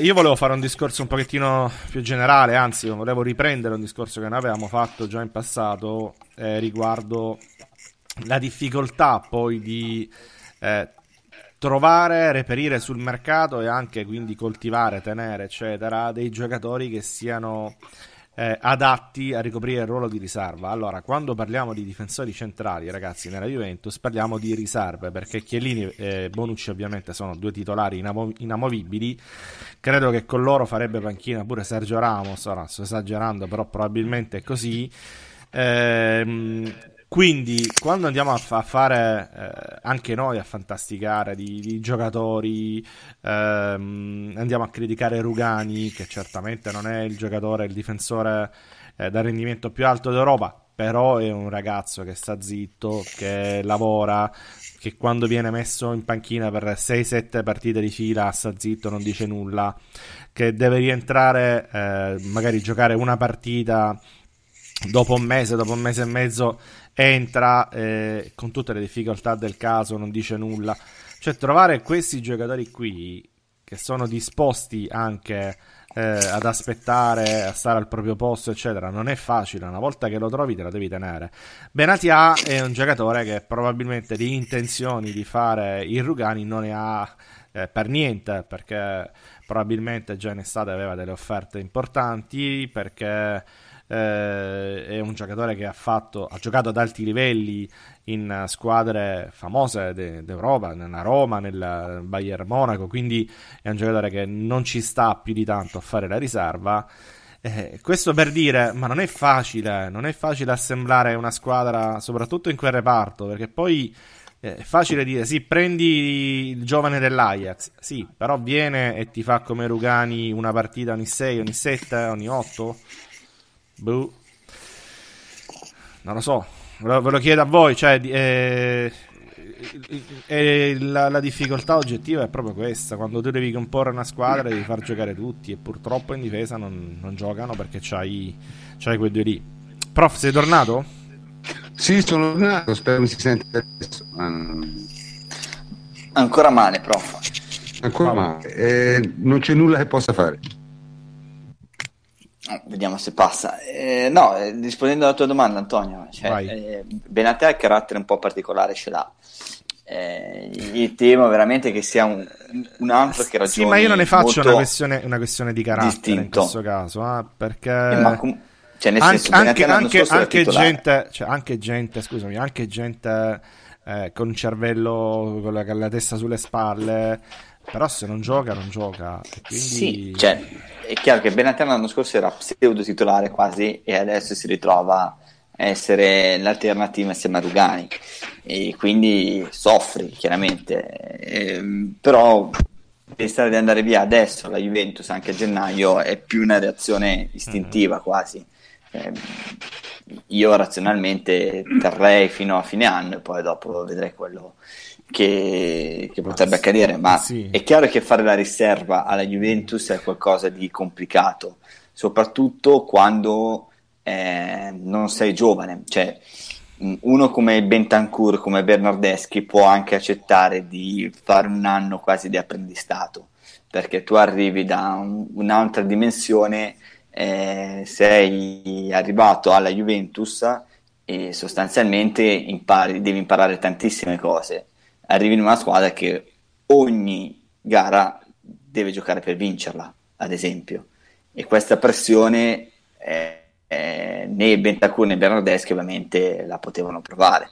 Io volevo fare un discorso un pochettino più generale, anzi volevo riprendere un discorso che ne avevamo fatto già in passato riguardo la difficoltà poi di trovare, reperire sul mercato e anche quindi coltivare, tenere eccetera dei giocatori che siano adatti a ricoprire il ruolo di riserva. Allora, quando parliamo di difensori centrali, ragazzi, nella Juventus parliamo di riserve, perché Chiellini e Bonucci ovviamente sono due titolari inamovibili. Credo che con loro farebbe panchina pure Sergio Ramos, ora sto esagerando, però probabilmente è così. Quindi quando andiamo a fare anche noi a fantasticare di giocatori, andiamo a criticare Rugani, che certamente non è il giocatore, il difensore dal rendimento più alto d'Europa, però è un ragazzo che sta zitto, che lavora, che quando viene messo in panchina per 6-7 partite di fila sta zitto, non dice nulla, che deve rientrare, magari giocare una partita dopo un mese e mezzo entra con tutte le difficoltà del caso, non dice nulla. Cioè, trovare questi giocatori qui che sono disposti anche ad aspettare, a stare al proprio posto eccetera, non è facile. Una volta che lo trovi te lo devi tenere. Benatia è un giocatore che probabilmente di intenzioni di fare il Rugani non ne ha per niente, perché probabilmente già in estate aveva delle offerte importanti, perché è un giocatore che ha giocato ad alti livelli in squadre famose d'Europa, nella Roma, nel Bayern Monaco, quindi è un giocatore che non ci sta più di tanto a fare la riserva. Questo per dire, ma non è facile assemblare una squadra, soprattutto in quel reparto, perché poi è facile dire sì, prendi il giovane dell'Ajax, sì, però viene e ti fa come Rugani una partita ogni 6, ogni 7, ogni 8. Boh. Non lo so, ve lo chiedo a voi, cioè, la difficoltà oggettiva è proprio questa, quando tu devi comporre una squadra devi far giocare tutti e purtroppo in difesa non giocano, perché c'hai quei due lì. Prof, sei tornato? Sì, sono tornato, spero mi si sente ancora male, prof. Ancora male, non c'è nulla che possa fare. Vediamo se passa. Rispondendo alla tua domanda, Antonio, cioè, Benatia ha il carattere un po' particolare, ce l'ha. Io temo veramente che sia un altro che ragioni. Sì, ma io non ne faccio una questione di carattere distinto in questo caso, perché anche gente con il cervello, con la testa sulle spalle, però se non gioca e quindi... Sì, cioè, è chiaro che Benatia l'anno scorso era pseudo titolare quasi e adesso si ritrova a essere l'alternativa insieme a Rugani e quindi soffri chiaramente, però pensare di andare via adesso la Juventus anche a gennaio è più una reazione istintiva quasi, io razionalmente terrei fino a fine anno e poi dopo vedrei quello che potrebbe accadere, ma sì. È chiaro che fare la riserva alla Juventus è qualcosa di complicato, soprattutto quando non sei giovane, cioè uno come Bentancur, come Bernardeschi può anche accettare di fare un anno quasi di apprendistato, perché tu arrivi da un'altra dimensione, sei arrivato alla Juventus e sostanzialmente devi imparare tantissime cose, arrivi in una squadra che ogni gara deve giocare per vincerla, ad esempio, e questa pressione né Bentancur né Bernardeschi ovviamente la potevano provare,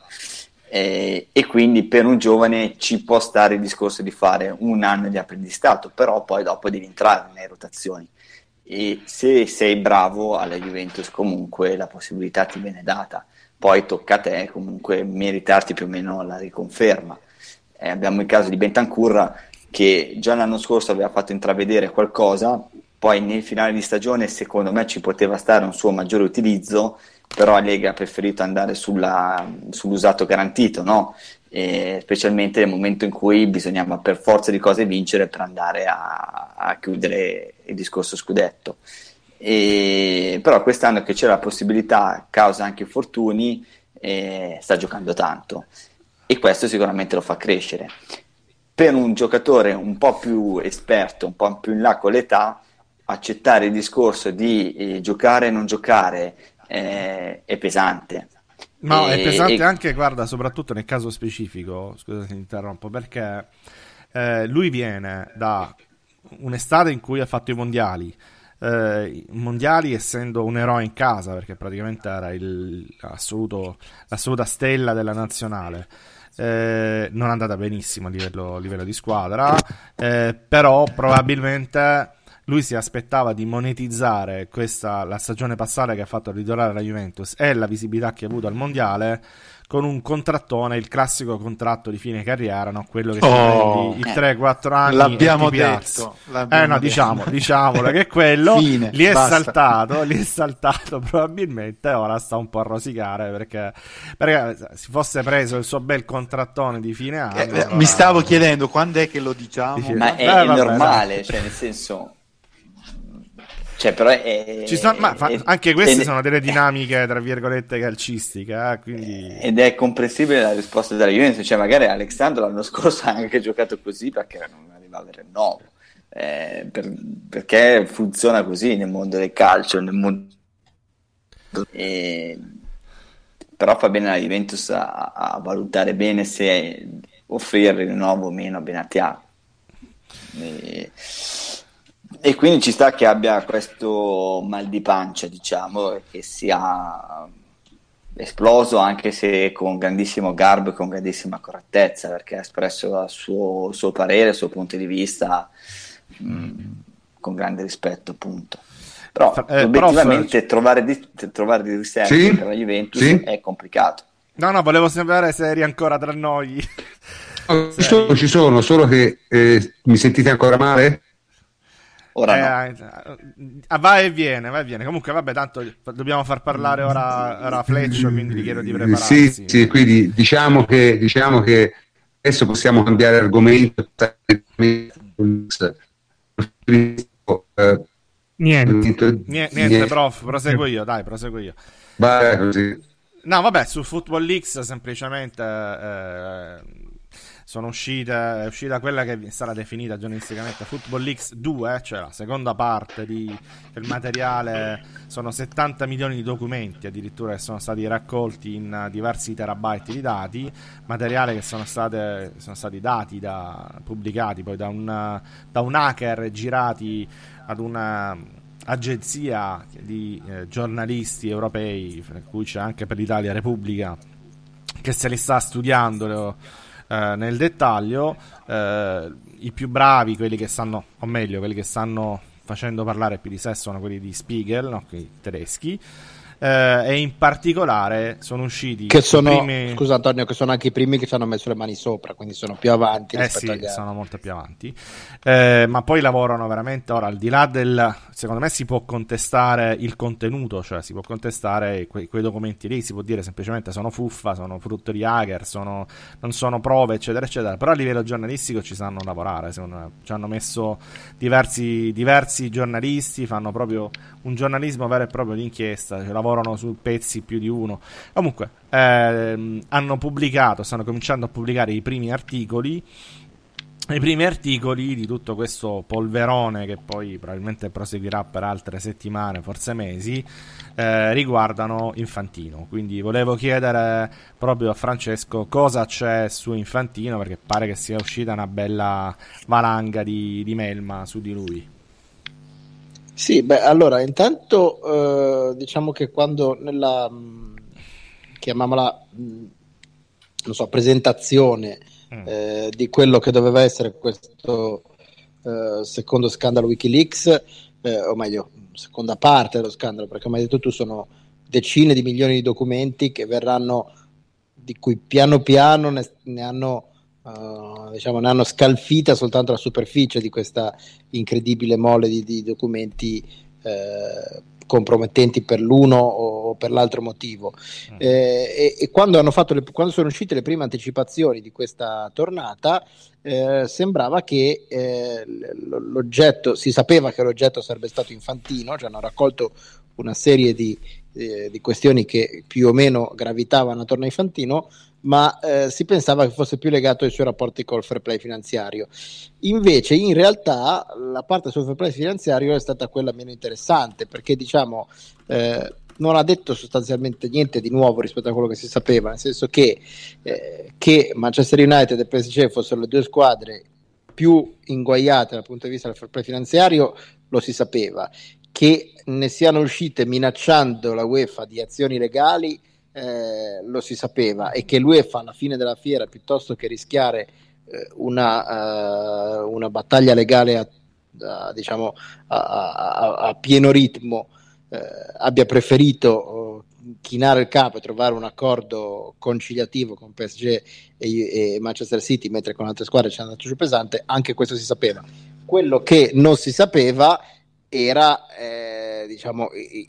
e quindi per un giovane ci può stare il discorso di fare un anno di apprendistato, però poi dopo devi entrare nelle rotazioni e se sei bravo alla Juventus comunque la possibilità ti viene data, poi tocca a te comunque meritarti più o meno la riconferma. Abbiamo il caso di Bentancur che già l'anno scorso aveva fatto intravedere qualcosa, poi nel finale di stagione secondo me ci poteva stare un suo maggiore utilizzo, però Allegri ha preferito andare sull'usato garantito, no? Specialmente nel momento in cui bisognava per forza di cose vincere per andare a chiudere il discorso scudetto, però quest'anno che c'era la possibilità, causa anche infortuni, sta giocando tanto e questo sicuramente lo fa crescere. Per un giocatore un po' più esperto, un po' più in là con l'età, accettare il discorso di giocare e non giocare è pesante. No, è pesante anche, guarda, soprattutto nel caso specifico, scusa se interrompo, perché lui viene da un'estate in cui ha fatto i mondiali, essendo un eroe in casa, perché praticamente era l'assoluta stella della nazionale. Non è andata benissimo a livello di squadra, però probabilmente lui si aspettava di monetizzare la stagione passata che ha fatto ritornare la Juventus e la visibilità che ha avuto al mondiale con un contrattone, il classico contratto di fine carriera, no? Quello che prendi i 3-4 anni. L'abbiamo detto. Diciamolo che è quello. Fine, Lì è saltato probabilmente, ora sta un po' a rosicare perché si fosse preso il suo bel contrattone di fine anno. Allora, mi stavo chiedendo quando è che lo diciamo. Ma è normale, cioè nel senso... Cioè, però anche queste sono delle dinamiche tra virgolette calcistiche, quindi... ed è comprensibile la risposta della Juventus, cioè magari Alex Sandro l'anno scorso ha anche giocato così perché non arrivava il rinnovo, perché funziona così nel mondo del calcio, nel mondo... però fa bene la Juventus a valutare bene se offrire il rinnovo o meno a Benatia, e quindi ci sta che abbia questo mal di pancia, diciamo, che sia esploso, anche se con grandissimo garbo e con grandissima correttezza, perché ha espresso il suo parere, il suo punto di vista con grande rispetto, appunto. Però obiettivamente trovare di riserva per la Juventus è complicato. No, volevo sembrare seri ancora tra noi. Ci sono, solo che mi sentite ancora male? Ora no. Va e viene. Comunque, vabbè, tanto dobbiamo far parlare ora Fleccio, quindi gli chiedo di prepararsi. Sì, quindi diciamo che adesso possiamo cambiare argomento. Niente, prof, proseguo io. Vai così. No, vabbè, su Football Leaks semplicemente... È uscita quella che sarà definita giornalisticamente Football Leaks 2, cioè la seconda parte del materiale. Sono 70 milioni di documenti addirittura che sono stati raccolti in diversi terabyte di dati, materiale che sono stati dati pubblicati poi da un hacker, girati ad una agenzia di giornalisti europei, fra cui c'è anche per l'Italia Repubblica, che se li sta studiando nel dettaglio, i più bravi, quelli che stanno facendo parlare più di sé sono quelli di Spiegel, no? Quelli tedeschi, e in particolare sono usciti scusa Antonio, che sono anche i primi che ci hanno messo le mani sopra, quindi sono più avanti rispetto agli altri. Sono molto più avanti, ma poi lavorano veramente. Ora, al di là del, secondo me si può contestare il contenuto, cioè si può contestare quei documenti lì, si può dire semplicemente sono fuffa, sono frutto di hacker, non sono prove, eccetera eccetera, però a livello giornalistico ci sanno lavorare, secondo me. Ci hanno messo diversi giornalisti, fanno proprio un giornalismo vero e proprio di inchiesta, cioè lavorano su pezzi più di uno. Comunque stanno cominciando a pubblicare i primi articoli di tutto questo polverone, che poi probabilmente proseguirà per altre settimane, forse mesi, riguardano Infantino. Quindi volevo chiedere proprio a Francesco cosa c'è su Infantino, perché pare che sia uscita una bella valanga di melma su di lui. Sì, beh, allora intanto diciamo che quando nella chiamiamola presentazione di quello che doveva essere questo secondo scandalo WikiLeaks, o meglio seconda parte dello scandalo, perché come hai detto tu sono decine di milioni di documenti che verranno, di cui piano piano ne hanno scalfita soltanto la superficie di questa incredibile mole di documenti compromettenti per l'uno o per l'altro motivo. Quando sono uscite le prime anticipazioni di questa tornata, sembrava che l'oggetto, si sapeva che l'oggetto sarebbe stato Infantino, cioè hanno raccolto una serie di questioni che più o meno gravitavano attorno a Infantino, ma si pensava che fosse più legato ai suoi rapporti col fair play finanziario. Invece in realtà la parte sul fair play finanziario è stata quella meno interessante, perché diciamo non ha detto sostanzialmente niente di nuovo rispetto a quello che si sapeva, nel senso che Manchester United e PSG fossero le due squadre più inguaiate dal punto di vista del fair play finanziario lo si sapeva, che ne siano uscite minacciando la UEFA di azioni legali lo si sapeva, e che l'UEFA alla fine della fiera, piuttosto che rischiare una battaglia legale a pieno ritmo, abbia preferito chinare il capo e trovare un accordo conciliativo con PSG e Manchester City, mentre con altre squadre ci è andato giù pesante. Anche questo si sapeva. Quello che non si sapeva era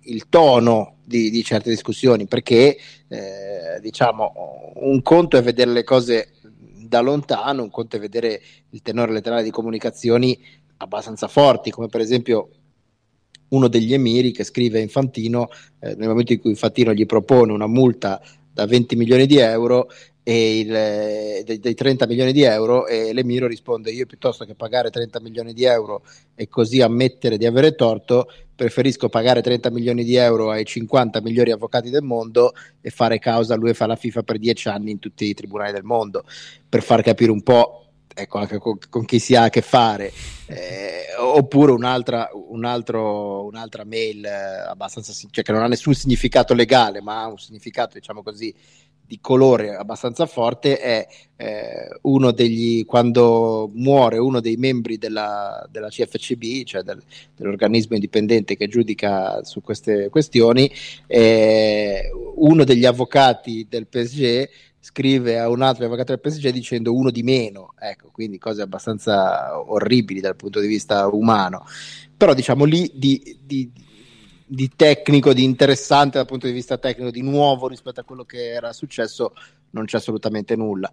il tono di certe discussioni, perché un conto è vedere le cose da lontano, un conto è vedere il tenore letterale di comunicazioni abbastanza forti, come per esempio uno degli emiri che scrive a Infantino nel momento in cui Infantino gli propone una multa da 20 milioni di euro e dei 30 milioni di euro, e l'emiro risponde: io piuttosto che pagare 30 milioni di euro e così ammettere di avere torto, preferisco pagare 30 milioni di euro ai 50 migliori avvocati del mondo e fare causa all'UEFA e alla FIFA per 10 anni in tutti i tribunali del mondo. Per far capire un po' anche con chi si ha a che fare. Oppure un'altra mail abbastanza, cioè che non ha nessun significato legale, ma ha un significato di colore abbastanza forte, è quando muore uno dei membri della CFCB, cioè dell'organismo indipendente che giudica su queste questioni, uno degli avvocati del PSG scrive a un altro avvocato del PSG dicendo uno di meno, quindi cose abbastanza orribili dal punto di vista umano. Però lì di tecnico, di interessante dal punto di vista tecnico, di nuovo rispetto a quello che era successo non c'è assolutamente nulla.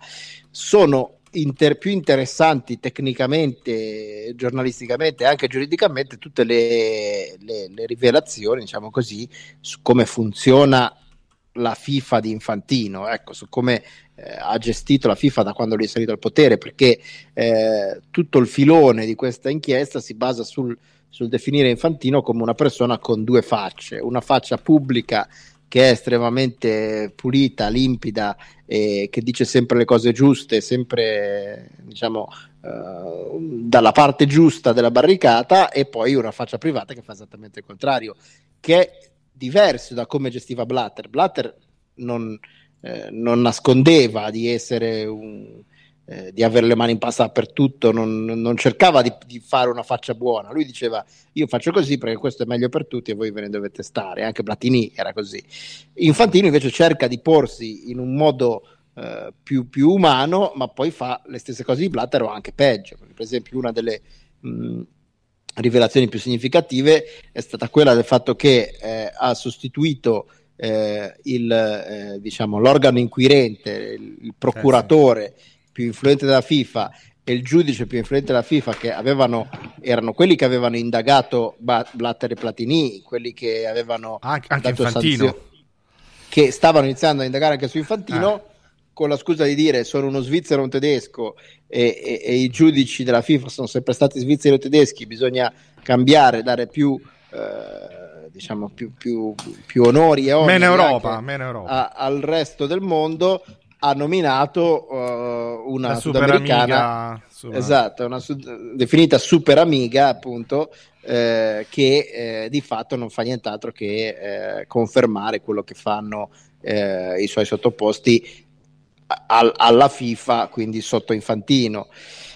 Sono più interessanti tecnicamente, giornalisticamente e anche giuridicamente tutte le rivelazioni, su come funziona la FIFA di Infantino, su come ha gestito la FIFA da quando lui è salito al potere, perché tutto il filone di questa inchiesta si basa sul definire Infantino come una persona con due facce: una faccia pubblica che è estremamente pulita, limpida, che dice sempre le cose giuste, sempre dalla parte giusta della barricata, e poi una faccia privata che fa esattamente il contrario, che è diverso da come gestiva Blatter. Blatter non nascondeva di essere un di avere le mani in pasta dappertutto, non cercava di fare una faccia buona. Lui diceva: io faccio così perché questo è meglio per tutti e voi ve ne dovete stare. Anche Platini era così. Infantino invece cerca di porsi in un modo più umano, ma poi fa le stesse cose di Blatter o anche peggio. Per esempio, una delle rivelazioni più significative è stata quella del fatto che ha sostituito diciamo, l'organo inquirente, il procuratore più influente della FIFA e il giudice più influente della FIFA, che erano quelli che avevano indagato Blatter e Platini, quelli che avevano anche dato Infantino, che stavano iniziando a indagare anche su Infantino, con la scusa di dire: sono uno svizzero e un tedesco e i giudici della FIFA sono sempre stati svizzeri o tedeschi, bisogna cambiare, dare più... diciamo più onori e onori meno Europa. Al resto del mondo. Ha nominato una sudamericana, definita super amica, appunto, che di fatto non fa nient'altro che confermare quello che fanno i suoi sottoposti alla FIFA, quindi sotto Infantino,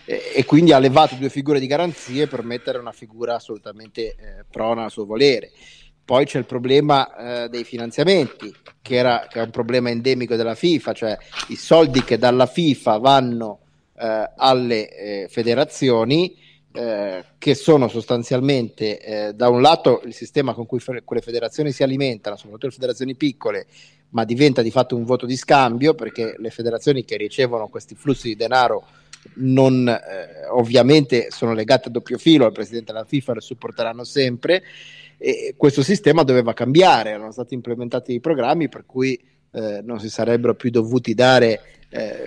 e quindi ha levato due figure di garanzie per mettere una figura assolutamente prona al suo volere. Poi c'è il problema dei finanziamenti, che è un problema endemico della FIFA, cioè i soldi che dalla FIFA vanno alle federazioni, che sono sostanzialmente da un lato il sistema con cui quelle federazioni si alimentano, soprattutto le federazioni piccole, ma diventa di fatto un voto di scambio, perché le federazioni che ricevono questi flussi di denaro non ovviamente sono legate a doppio filo al presidente della FIFA, lo supporteranno sempre. E questo sistema doveva cambiare, erano stati implementati i programmi per cui non si sarebbero più dovuti dare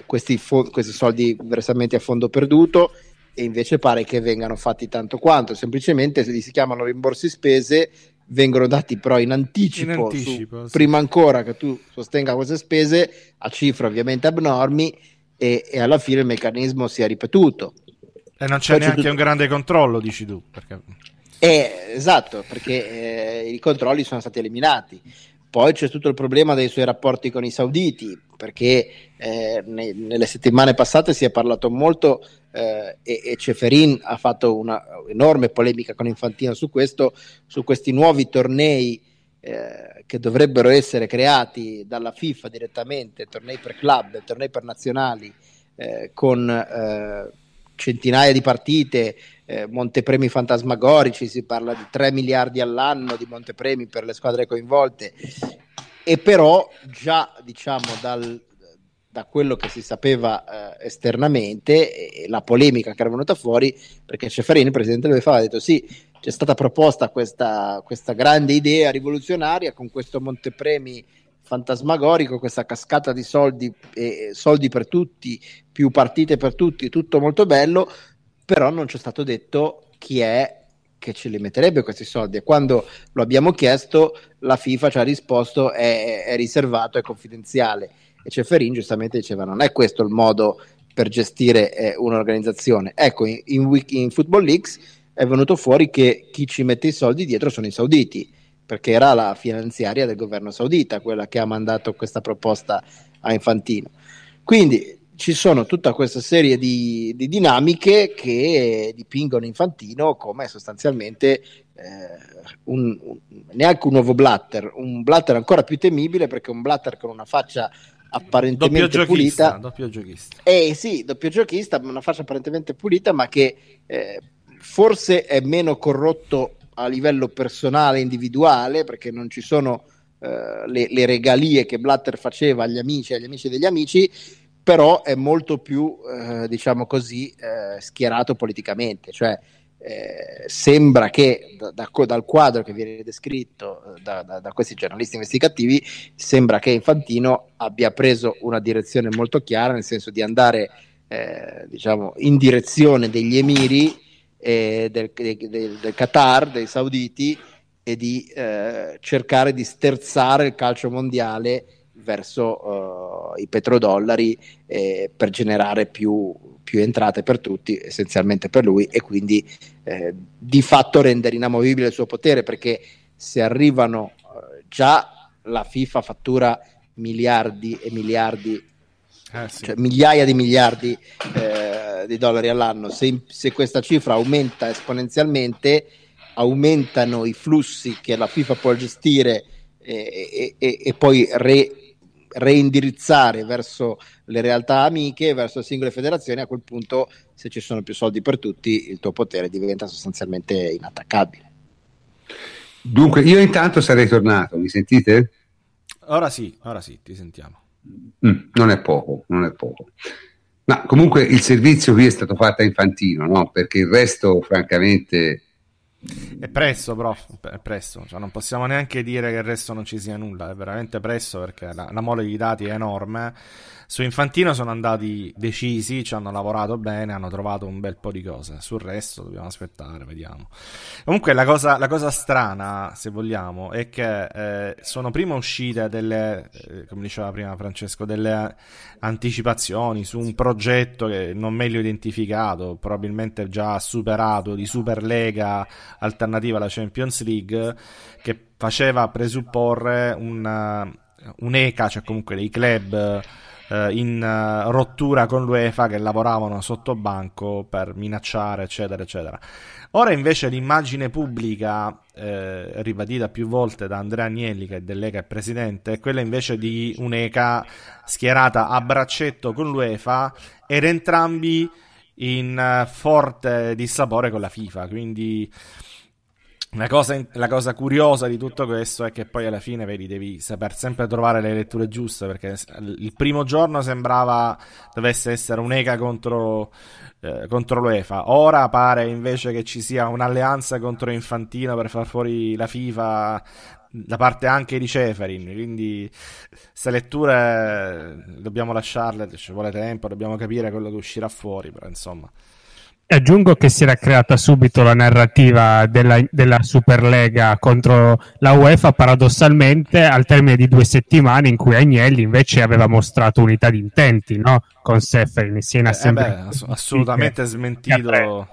questi soldi, versamenti a fondo perduto, e invece pare che vengano fatti tanto quanto, semplicemente se si chiamano rimborsi spese, vengono dati però in anticipo sì, prima ancora che tu sostenga queste spese, a cifre ovviamente abnormi, e alla fine il meccanismo si è ripetuto. E non c'è neanche un grande controllo, dici tu, perché... esatto, perché i controlli sono stati eliminati. Poi c'è tutto il problema dei suoi rapporti con i sauditi, perché nelle settimane passate si è parlato molto, e Ceferin ha fatto una enorme polemica con Infantino su questo, su questi nuovi tornei che dovrebbero essere creati dalla FIFA direttamente, tornei per club, tornei per nazionali, con centinaia di partite, montepremi fantasmagorici, si parla di 3 miliardi all'anno di montepremi per le squadre coinvolte, e però già, diciamo, da quello che si sapeva esternamente, e la polemica che era venuta fuori, perché Ceferin, presidente della UEFA, ha detto: sì, c'è stata proposta questa grande idea rivoluzionaria con questo montepremi fantasmagorico, questa cascata di soldi per tutti, più partite per tutti, tutto molto bello, però non ci è stato detto chi è che ce li metterebbe questi soldi, e quando lo abbiamo chiesto la FIFA ci ha risposto: è riservato, è confidenziale. E Ceferin giustamente diceva: non è questo il modo per gestire un'organizzazione. Ecco, in Football Leaks è venuto fuori che chi ci mette i soldi dietro sono i sauditi, perché era la finanziaria del governo saudita quella che ha mandato questa proposta a Infantino. Quindi ci sono tutta questa serie di dinamiche che dipingono Infantino come sostanzialmente neanche un nuovo Blatter, un Blatter ancora più temibile, perché un Blatter con una faccia apparentemente pulita, doppio giochista, una faccia apparentemente pulita, ma che forse è meno corrotto a livello personale, individuale, perché non ci sono le regalie che Blatter faceva agli amici degli amici, però è molto più schierato politicamente, cioè sembra che dal quadro che viene descritto da questi giornalisti investigativi, sembra che Infantino abbia preso una direzione molto chiara, nel senso di andare in direzione degli emiri, del Qatar, dei sauditi, e di cercare di sterzare il calcio mondiale verso i petrodollari, per generare più entrate per tutti, essenzialmente per lui, e quindi di fatto rendere inamovibile il suo potere, perché se arrivano già la FIFA fattura miliardi e miliardi sì. Cioè migliaia di miliardi di dollari all'anno. Se questa cifra aumenta esponenzialmente, aumentano i flussi che la FIFA può gestire e poi reindirizzare verso le realtà amiche, verso le singole federazioni. A quel punto, se ci sono più soldi per tutti, il tuo potere diventa sostanzialmente inattaccabile. Dunque, io intanto sarei tornato, mi sentite? Ora sì, ti sentiamo. Non è poco. Ma comunque il servizio qui è stato fatto a Infantino, no? Perché il resto, francamente... È presto, prof, è presto. Cioè, non possiamo neanche dire che il resto non ci sia nulla, è veramente presto, perché la mole di dati è enorme. Su Infantino sono andati decisi, ci hanno lavorato bene, hanno trovato un bel po' di cose. Sul resto dobbiamo aspettare, vediamo. Comunque la cosa strana, se vogliamo, è che sono prima uscite delle, come diceva prima Francesco, delle anticipazioni su un progetto che non meglio identificato, probabilmente già superato, di Superlega alternativa alla Champions League, che faceva presupporre un ECA, cioè comunque dei club in rottura con l'UEFA che lavoravano sotto banco per minacciare, eccetera eccetera. Ora invece l'immagine pubblica, ribadita più volte da Andrea Agnelli, che è dell'ECA è presidente, è quella invece di un'ECA schierata a braccetto con l'UEFA ed entrambi in forte dissapore con la FIFA. Quindi la cosa curiosa di tutto questo è che poi alla fine, vedi, devi saper sempre trovare le letture giuste, perché il primo giorno sembrava dovesse essere un'ECA contro l'UEFA, ora pare invece che ci sia un'alleanza contro Infantino per far fuori la FIFA da parte anche di Ceferin. Quindi queste letture dobbiamo lasciarle, ci vuole tempo, dobbiamo capire quello che uscirà fuori, però insomma. Aggiungo che si era creata subito la narrativa della Superlega contro la UEFA, paradossalmente al termine di 2 settimane in cui Agnelli invece aveva mostrato unità di intenti, no? Con Ceferin sia in assemblea assolutamente smentito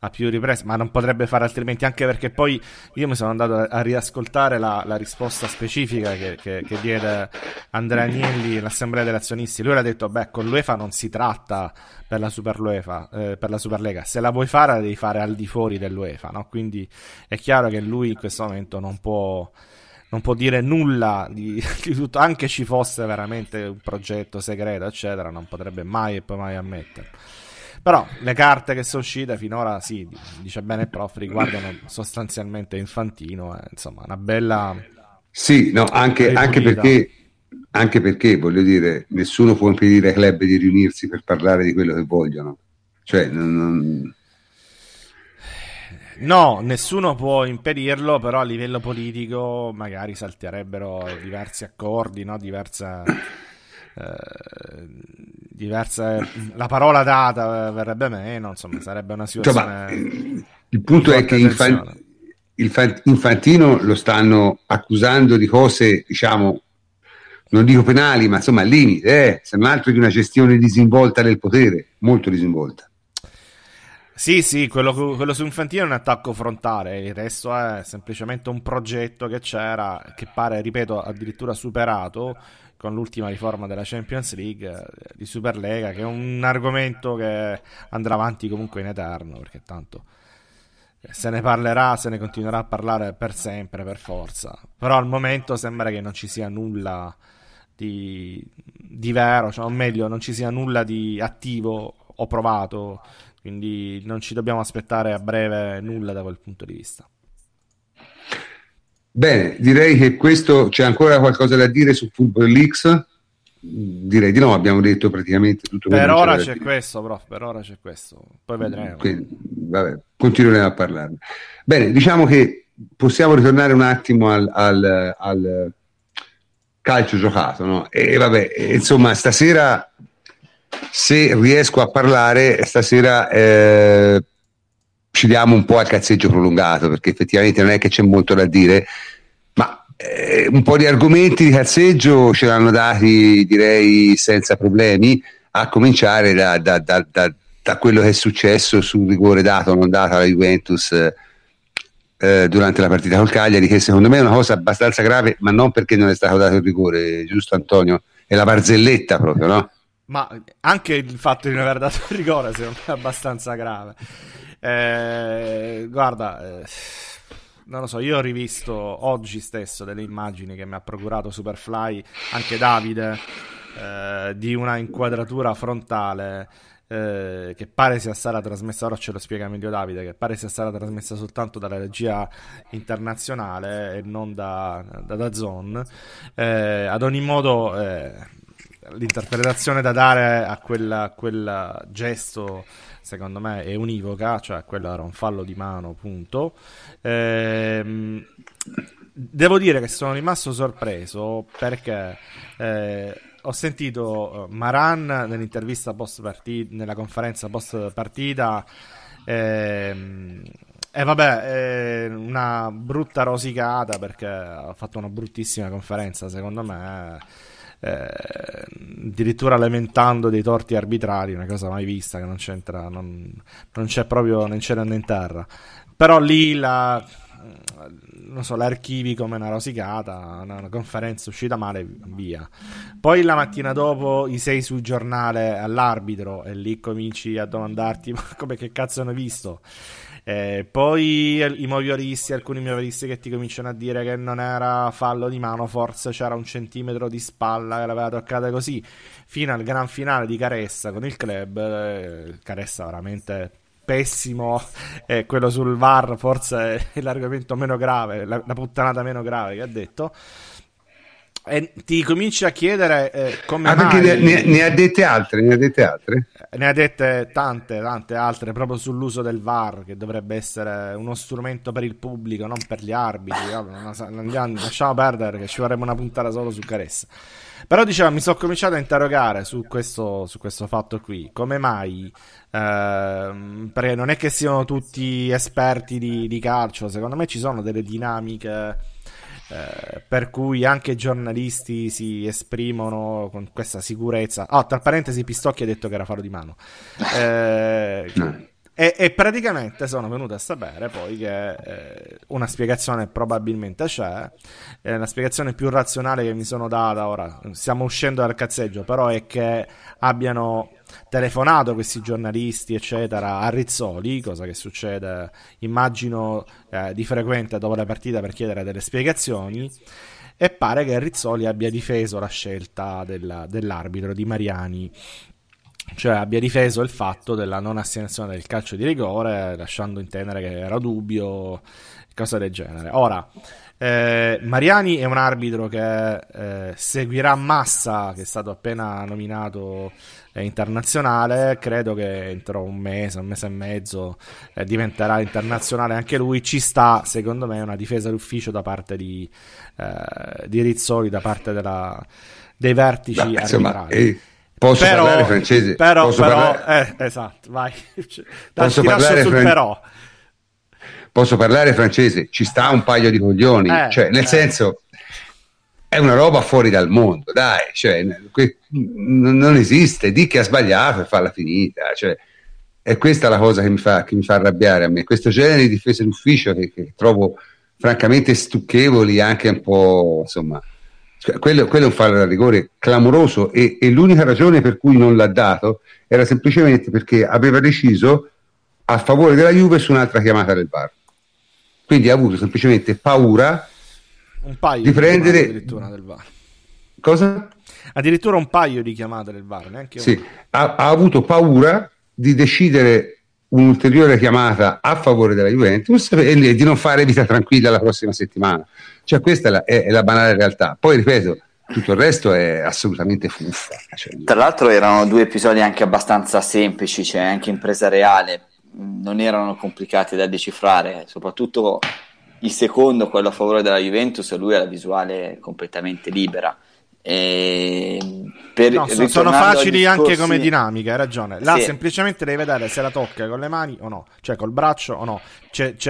a più riprese, ma non potrebbe fare altrimenti, anche perché poi io mi sono andato a riascoltare la risposta specifica che diede Andrea Agnelli all'assemblea degli azionisti. Lui ha detto, beh, con l'UEFA non si tratta per la Superlega, se la vuoi fare la devi fare al di fuori dell'UEFA, no? Quindi è chiaro che lui in questo momento non può dire nulla di tutto, anche ci fosse veramente un progetto segreto, eccetera, non potrebbe mai e poi mai ammetterlo. Però le carte che sono uscite finora, sì, dice bene il prof, riguardano sostanzialmente Infantino, insomma, una bella... Sì, no, anche perché, voglio dire, nessuno può impedire ai club di riunirsi per parlare di quello che vogliono. Cioè, No, nessuno può impedirlo, però a livello politico magari salterebbero diversi accordi, no? Diversa la parola data verrebbe meno, insomma sarebbe una situazione, cioè, il punto è che Infantino lo stanno accusando di cose, diciamo, non dico penali, ma insomma al limite, se non altro di una gestione disinvolta del potere, molto disinvolta. Sì, quello su Infantino è un attacco frontale, il resto è semplicemente un progetto che c'era, che pare, ripeto, addirittura superato con l'ultima riforma della Champions League, di Superlega, che è un argomento che andrà avanti comunque in eterno, perché tanto se ne parlerà, se ne continuerà a parlare per sempre, per forza. Però al momento sembra che non ci sia nulla di vero, cioè, o meglio, non ci sia nulla di attivo o provato, quindi non ci dobbiamo aspettare a breve nulla da quel punto di vista. Bene, direi che questo, c'è ancora qualcosa da dire su Football Leaks? Direi di no, abbiamo detto praticamente tutto. Per ora c'è questo, prof, per ora c'è questo, poi vedremo. Quindi, vabbè, continueremo a parlarne. Bene, diciamo che possiamo ritornare un attimo al calcio giocato, no? E vabbè, insomma, stasera, se riesco a parlare, stasera... ci diamo un po' al cazzeggio prolungato, perché effettivamente non è che c'è molto da dire, ma un po' di argomenti di cazzeggio ce l'hanno dati, direi, senza problemi, a cominciare da quello che è successo sul rigore dato o non dato alla Juventus durante la partita col Cagliari, che secondo me è una cosa abbastanza grave, ma non perché non è stato dato il rigore, giusto Antonio? è la barzelletta proprio, no? Ma anche il fatto di non aver dato il rigore secondo me è abbastanza grave. Guarda, non lo so, io ho rivisto oggi stesso delle immagini che mi ha procurato Superfly, anche Davide, di una inquadratura frontale che pare sia stata trasmessa, ora ce lo spiega meglio Davide, che pare sia stata trasmessa soltanto dalla regia internazionale e non da DAZN. Ad ogni modo, l'interpretazione da dare a quel gesto secondo me è univoca, cioè quello era un fallo di mano, punto. Devo dire che sono rimasto sorpreso perché ho sentito Maran nell'intervista post partita, nella conferenza post partita, una brutta rosicata, perché ha fatto una bruttissima conferenza secondo me, addirittura lamentando dei torti arbitrari, una cosa mai vista, che non c'entra, non c'è proprio né cielo né in terra. Però lì la archivi come una rosicata, una conferenza uscita male, via. Poi la mattina dopo i sei sul giornale all'arbitro, e lì cominci a domandarti ma come, che cazzo hanno visto? Poi alcuni movioristi che ti cominciano a dire che non era fallo di mano, forse c'era un centimetro di spalla che l'aveva toccata così, fino al gran finale di Caressa con il club. Caressa veramente pessimo, quello sul VAR forse è l'argomento meno grave, la puttanata meno grave che ha detto. E ti cominci a chiedere come mai... Perché ne ha dette altre? Ne ha dette tante altre, proprio sull'uso del VAR, che dovrebbe essere uno strumento per il pubblico, non per gli arbitri. Lasciamo perdere, che ci vorrebbe una puntata solo su Caressa. Però diceva, mi sono cominciato a interrogare su questo fatto qui, come mai, perché non è che siano tutti esperti di calcio, secondo me ci sono delle dinamiche per cui anche i giornalisti si esprimono con questa sicurezza. Tra parentesi, Pistocchi ha detto che era fallo di mano, e praticamente sono venuto a sapere poi che una spiegazione probabilmente c'è, la spiegazione più razionale che mi sono data, ora stiamo uscendo dal cazzeggio, però è che abbiano telefonato questi giornalisti eccetera a Rizzoli, cosa che succede immagino di frequente dopo la partita, per chiedere delle spiegazioni, e pare che Rizzoli abbia difeso la scelta dell'arbitro di Mariani, cioè abbia difeso il fatto della non assegnazione del calcio di rigore, lasciando intendere che era dubbio, cosa del genere. Ora, Mariani è un arbitro che seguirà Massa, che è stato appena nominato internazionale, credo che entro un mese e mezzo diventerà internazionale anche lui. Ci sta, secondo me, una difesa d'ufficio da parte di Rizzoli, da parte dei vertici arbitrali. Posso parlare francese? Esatto, vai. Posso parlare francese? Posso parlare francese? Ci sta un paio di coglioni, cioè nel senso è una roba fuori dal mondo, dai, cioè non esiste, di che ha sbagliato e farla finita, cioè è questa la cosa che mi fa arrabbiare a me, questo genere di difese d'ufficio che trovo francamente stucchevoli, anche un po', insomma. Quello è un fallo da rigore clamoroso, e l'unica ragione per cui non l'ha dato era semplicemente perché aveva deciso a favore della Juve su un'altra chiamata del VAR, quindi ha avuto semplicemente paura di prendere addirittura del VAR. Cosa? Addirittura un paio di chiamate del VAR, neanche sì. Ha avuto paura di decidere un'ulteriore chiamata a favore della Juventus e di non fare vita tranquilla la prossima settimana. Cioè questa è la banale realtà. Poi ripeto, tutto il resto è assolutamente fuffa. Cioè, tra l'altro erano due episodi anche abbastanza semplici, cioè anche in presa reale, non erano complicati da decifrare, soprattutto il secondo, quello a favore della Juventus, lui ha la visuale completamente libera. Sono facili discorsi... anche come dinamica, hai ragione. Là sì, semplicemente devi vedere se la tocca con le mani o no, cioè col braccio o no,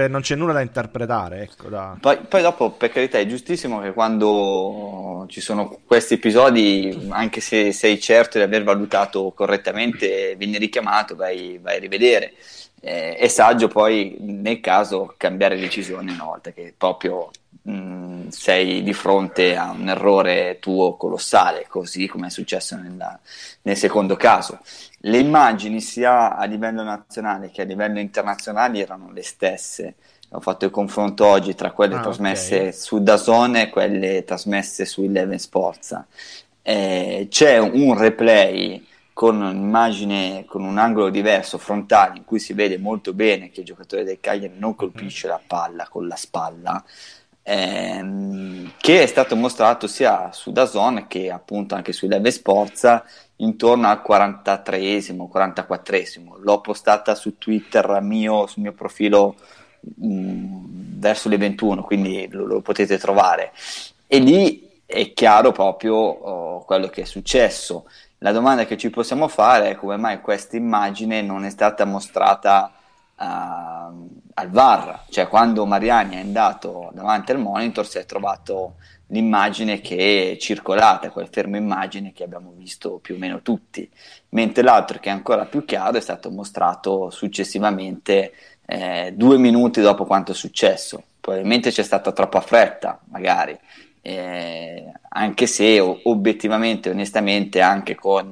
non c'è nulla da interpretare, ecco, Poi dopo, per carità, è giustissimo che quando ci sono questi episodi, anche se sei certo di aver valutato correttamente, viene richiamato, vai a rivedere. È saggio poi nel caso cambiare decisione una volta che proprio sei di fronte a un errore tuo colossale, così come è successo nel secondo caso. Le immagini sia a livello nazionale che a livello internazionale erano le stesse. Ho fatto il confronto oggi tra quelle trasmesse su DAZN e quelle trasmesse su Eleven Sports. C'è un replay con un'immagine, con un angolo diverso, frontale, in cui si vede molto bene che il giocatore del Cagliari non colpisce la palla con la spalla, che è stato mostrato sia su DAZN che appunto anche su Eleven Sports intorno al 43esimo, 44esimo. L'ho postata su Twitter sul mio profilo verso le 21, quindi lo potete trovare, e lì è chiaro proprio quello che è successo. La domanda che ci possiamo fare è come mai questa immagine non è stata mostrata al VAR, cioè quando Mariani è andato davanti al monitor si è trovato l'immagine che è circolata, quel fermo immagine che abbiamo visto più o meno tutti, mentre l'altro, che è ancora più chiaro, è stato mostrato successivamente, 2 minuti dopo quanto è successo. Probabilmente c'è stata troppa fretta, magari, anche se obiettivamente, onestamente, anche con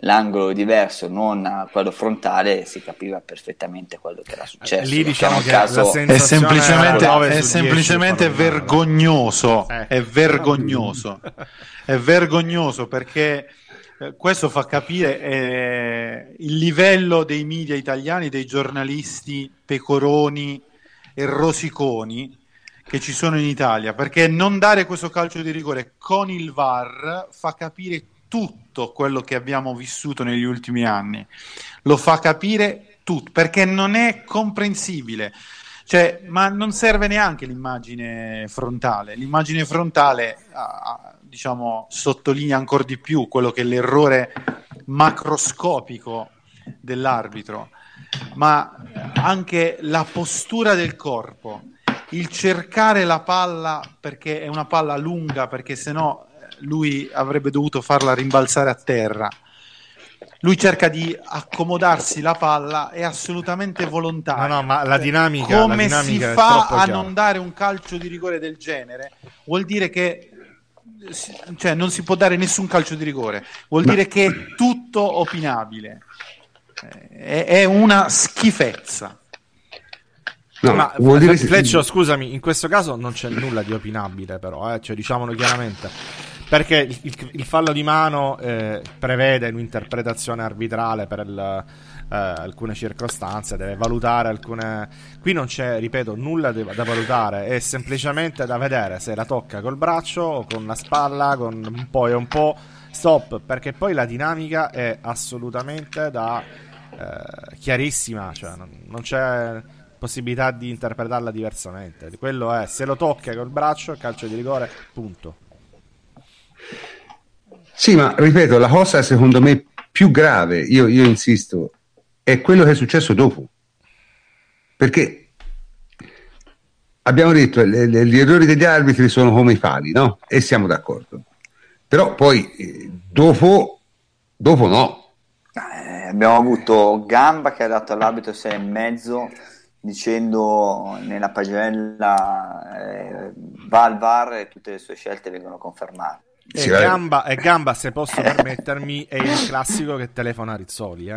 l'angolo diverso, non quello frontale, si capiva perfettamente quello che era successo. Lì diciamo che è semplicemente vergognoso, è vergognoso, è vergognoso, perché questo fa capire il livello dei media italiani, dei giornalisti pecoroni e rosiconi che ci sono in Italia, perché non dare questo calcio di rigore con il VAR fa capire tutto quello che abbiamo vissuto negli ultimi anni, lo fa capire tutto, perché non è comprensibile, cioè, ma non serve neanche l'immagine frontale. L'immagine frontale diciamo sottolinea ancora di più quello che è l'errore macroscopico dell'arbitro, ma anche la postura del corpo, il cercare la palla, perché è una palla lunga, perché sennò lui avrebbe dovuto farla rimbalzare a terra. Lui cerca di accomodarsi la palla, è assolutamente volontario. No, ma la dinamica, come la dinamica si fa a non dare un calcio di rigore del genere? Vuol dire che, cioè, non si può dare nessun calcio di rigore, vuol dire che è tutto opinabile, è una schifezza. No, ma vuol dire Fleccio, scusami, in questo caso non c'è nulla di opinabile, però cioè, diciamolo chiaramente, perché il fallo di mano prevede un'interpretazione arbitrale per alcune circostanze, deve valutare alcune. Qui non c'è, ripeto, nulla da valutare, è semplicemente da vedere se la tocca col braccio o con la spalla, con un po' e un po', stop, perché poi la dinamica è assolutamente da chiarissima, cioè non c'è possibilità di interpretarla diversamente. Quello è, se lo tocca col braccio, calcio di rigore, punto. Sì, ma ripeto, la cosa secondo me più grave, io insisto, è quello che è successo dopo, perché abbiamo detto gli errori degli arbitri sono come i pali, no? E siamo d'accordo, però poi dopo no, abbiamo avuto Gamba che ha dato all'arbitro 6,5 dicendo nella pagella va al VAR e tutte le sue scelte vengono confermate. E Gamba, se posso permettermi, è il classico che telefona a Rizzoli,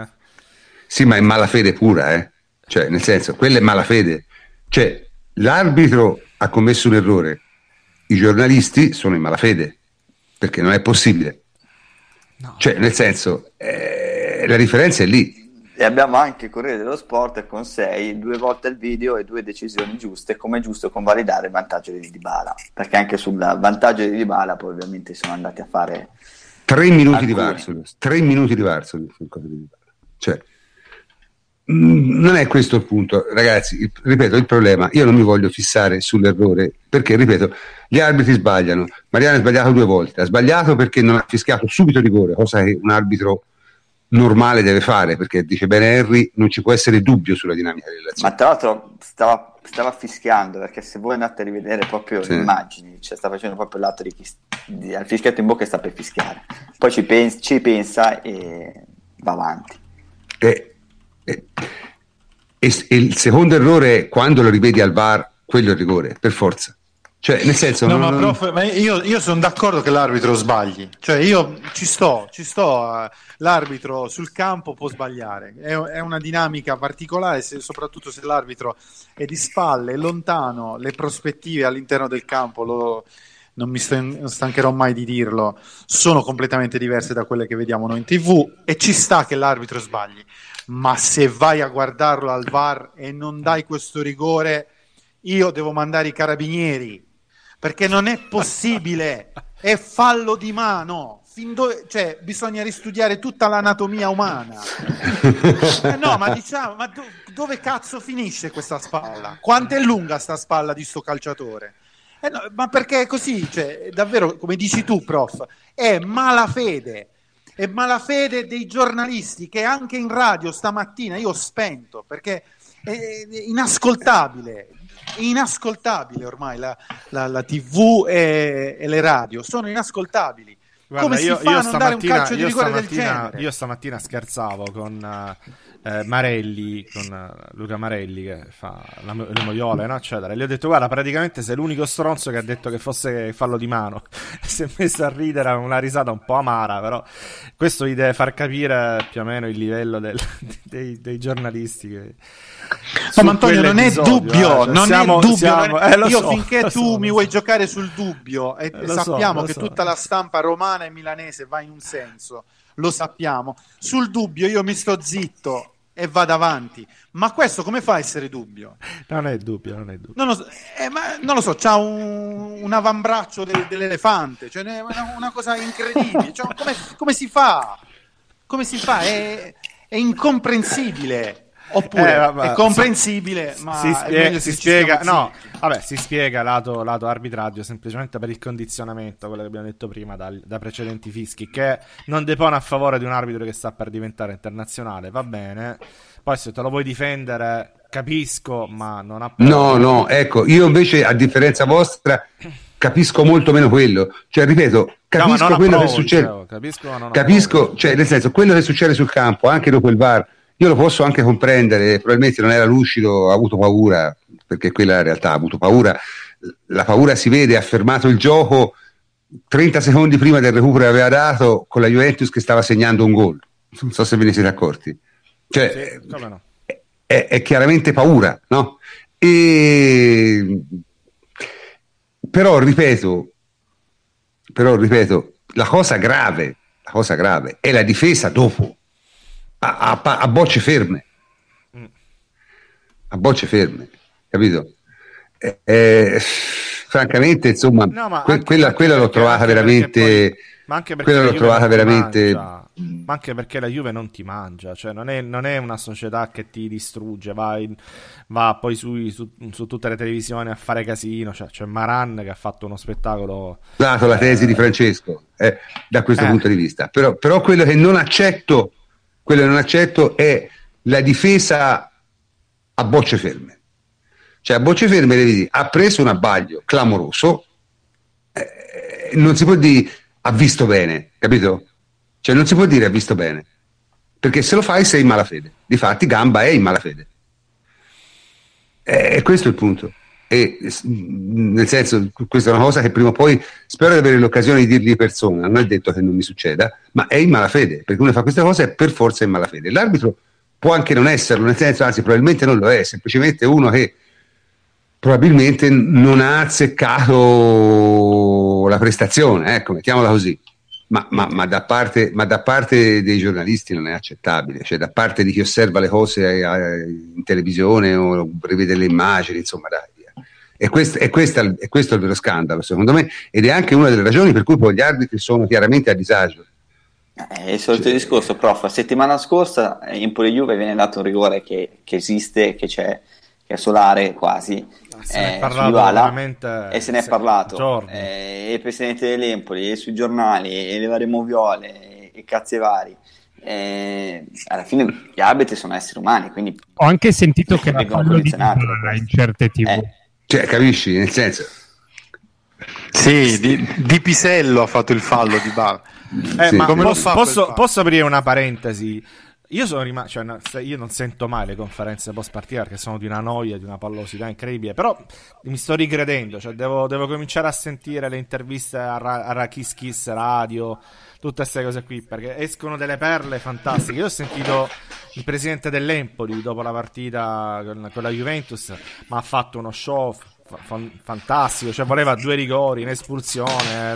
Sì, ma è malafede pura, Cioè, nel senso, quella è malafede. Cioè, l'arbitro ha commesso un errore, i giornalisti sono in malafede, perché non è possibile. No. Cioè, nel senso, la differenza è lì. E abbiamo anche il Corriere dello Sport con 6, 2 volte il video e 2 decisioni giuste, come è giusto convalidare il vantaggio di Dybala, perché anche sul vantaggio di Dybala poi ovviamente sono andati a fare 3 minuti di VAR, sul Corriere di Dybala. Cioè, non è questo il punto, ragazzi. Ripeto, il problema, io non mi voglio fissare sull'errore, perché ripeto, gli arbitri sbagliano. Mariano ha sbagliato 2 volte, ha sbagliato perché non ha fischiato subito rigore, cosa che un arbitro normale deve fare, perché dice bene Henry, non ci può essere dubbio sulla dinamica dell'azione. Ma tra l'altro stava fischiando, perché se voi andate a rivedere proprio le immagini, cioè sta facendo proprio l'atto di chi ha fischiato in bocca e sta per fischiare, poi ci pensa e va avanti. E il secondo errore è quando lo rivedi al VAR, quello è il rigore per forza, Cioè, nel senso, no, non... ma prof, ma io sono d'accordo che l'arbitro sbagli, cioè io ci sto, l'arbitro sul campo può sbagliare, è una dinamica particolare, soprattutto se l'arbitro è di spalle, è lontano, le prospettive all'interno del campo, non stancherò mai di dirlo, sono completamente diverse da quelle che vediamo noi in TV, e ci sta che l'arbitro sbagli, ma se vai a guardarlo al VAR e non dai questo rigore, io devo mandare i carabinieri, perché non è possibile, è fallo di mano, cioè bisogna ristudiare tutta l'anatomia umana. No, ma diciamo, ma dove cazzo finisce questa spalla? Quanto è lunga sta spalla di sto calciatore? No, ma perché è così, cioè, davvero, come dici tu, prof, è malafede dei giornalisti, che anche in radio stamattina io ho spento, perché è inascoltabile ormai la TV e le radio sono inascoltabili. Guarda, come si fa a non dare un calcio di rigore del genere? Io stamattina scherzavo con Marelli, con Luca Marelli, che fa le moiole, no? Eccetera. E gli ho detto: guarda, praticamente sei l'unico stronzo che ha detto che fosse fallo di mano. Si è messo a ridere, una risata un po' amara, però questo vi deve far capire più o meno il livello dei giornalisti che... Ma Antonio, non è dubbio, io finché tu mi vuoi giocare sul dubbio, e sappiamo che tutta la stampa romana e milanese va in un senso, lo sappiamo, sul dubbio io mi sto zitto e vado avanti, ma questo come fa a essere dubbio? Non è dubbio. Non lo so, c'ha un avambraccio dell'elefante, cioè è una cosa incredibile, cioè, come si fa? È incomprensibile. Oppure vabbè, è comprensibile, ma si spiega. No, vabbè, si spiega lato arbitraggio, semplicemente per il condizionamento, quello che abbiamo detto prima, da precedenti fischi, che non depone a favore di un arbitro che sta per diventare internazionale. Va bene, poi se te lo vuoi difendere, capisco, ma non ha... No, ecco, io invece, a differenza vostra, capisco molto meno quello. Cioè, ripeto, capisco quello che succede. Capisco, cioè, nel senso, quello che succede sul campo, anche dopo il VAR, io lo posso anche comprendere, probabilmente non era lucido, ha avuto paura, perché quella in realtà ha avuto paura, la paura si vede, ha fermato il gioco 30 secondi prima del recupero che aveva dato, con la Juventus che stava segnando un gol, non so se ve ne siete accorti, cioè, sì, no. È chiaramente paura, no? Però ripeto, la cosa grave è la difesa dopo. A bocce ferme, capito? Francamente, insomma, no, quella l'ho trovata veramente. Ma anche perché la Juve non ti mangia, cioè non è una società che ti distrugge, va poi su tutte le televisioni a fare casino, cioè c'è Maran che ha fatto uno spettacolo. Dato la tesi di Francesco, da questo punto di vista, però quello che non accetto. Quello che non accetto è la difesa a bocce ferme. Cioè, a bocce ferme devi dire, ha preso un abbaglio clamoroso, non si può dire ha visto bene, capito? Cioè, non si può dire ha visto bene, perché se lo fai sei in malafede. Difatti Gamba è in malafede. E questo è il punto. E, nel senso, questa è una cosa che prima o poi spero di avere l'occasione di dirgli in persona, non è detto che non mi succeda, ma è in malafede, perché uno fa questa cosa è per forza in malafede. L'arbitro può anche non esserlo, nel senso, anzi probabilmente non lo è, semplicemente uno che probabilmente non ha azzeccato la prestazione, ecco, mettiamola così, ma da parte dei giornalisti non è accettabile, cioè da parte di chi osserva le cose in televisione o rivede le immagini, insomma, dai. E questo è il vero scandalo, secondo me, ed è anche una delle ragioni per cui poi gli arbitri sono chiaramente a disagio. È il solito discorso, prof. Settimana scorsa in Poli Juve viene dato un rigore che esiste, che c'è, che è solare quasi, se ne è parlato il presidente dell'Empoli, sui giornali, e le varie moviole e cazzi vari. Alla fine gli arbitri sono esseri umani, quindi ho anche sentito che la fallo di Dybala in certe TV. Cioè, capisci? Nel senso, sì, di Pisello ha fatto il fallo di Dybala. Sì. Posso aprire una parentesi? Io sono rimasto, cioè, io non sento mai le conferenze post partita perché sono di una noia, di una pallosità incredibile, però mi sto rigredendo, cioè devo cominciare a sentire le interviste a Kiss Kiss Radio, tutte queste cose qui, perché escono delle perle fantastiche. Io ho sentito il presidente dell'Empoli dopo la partita con la Juventus, ma ha fatto uno show fantastico, cioè voleva 2 rigori, un'espulsione,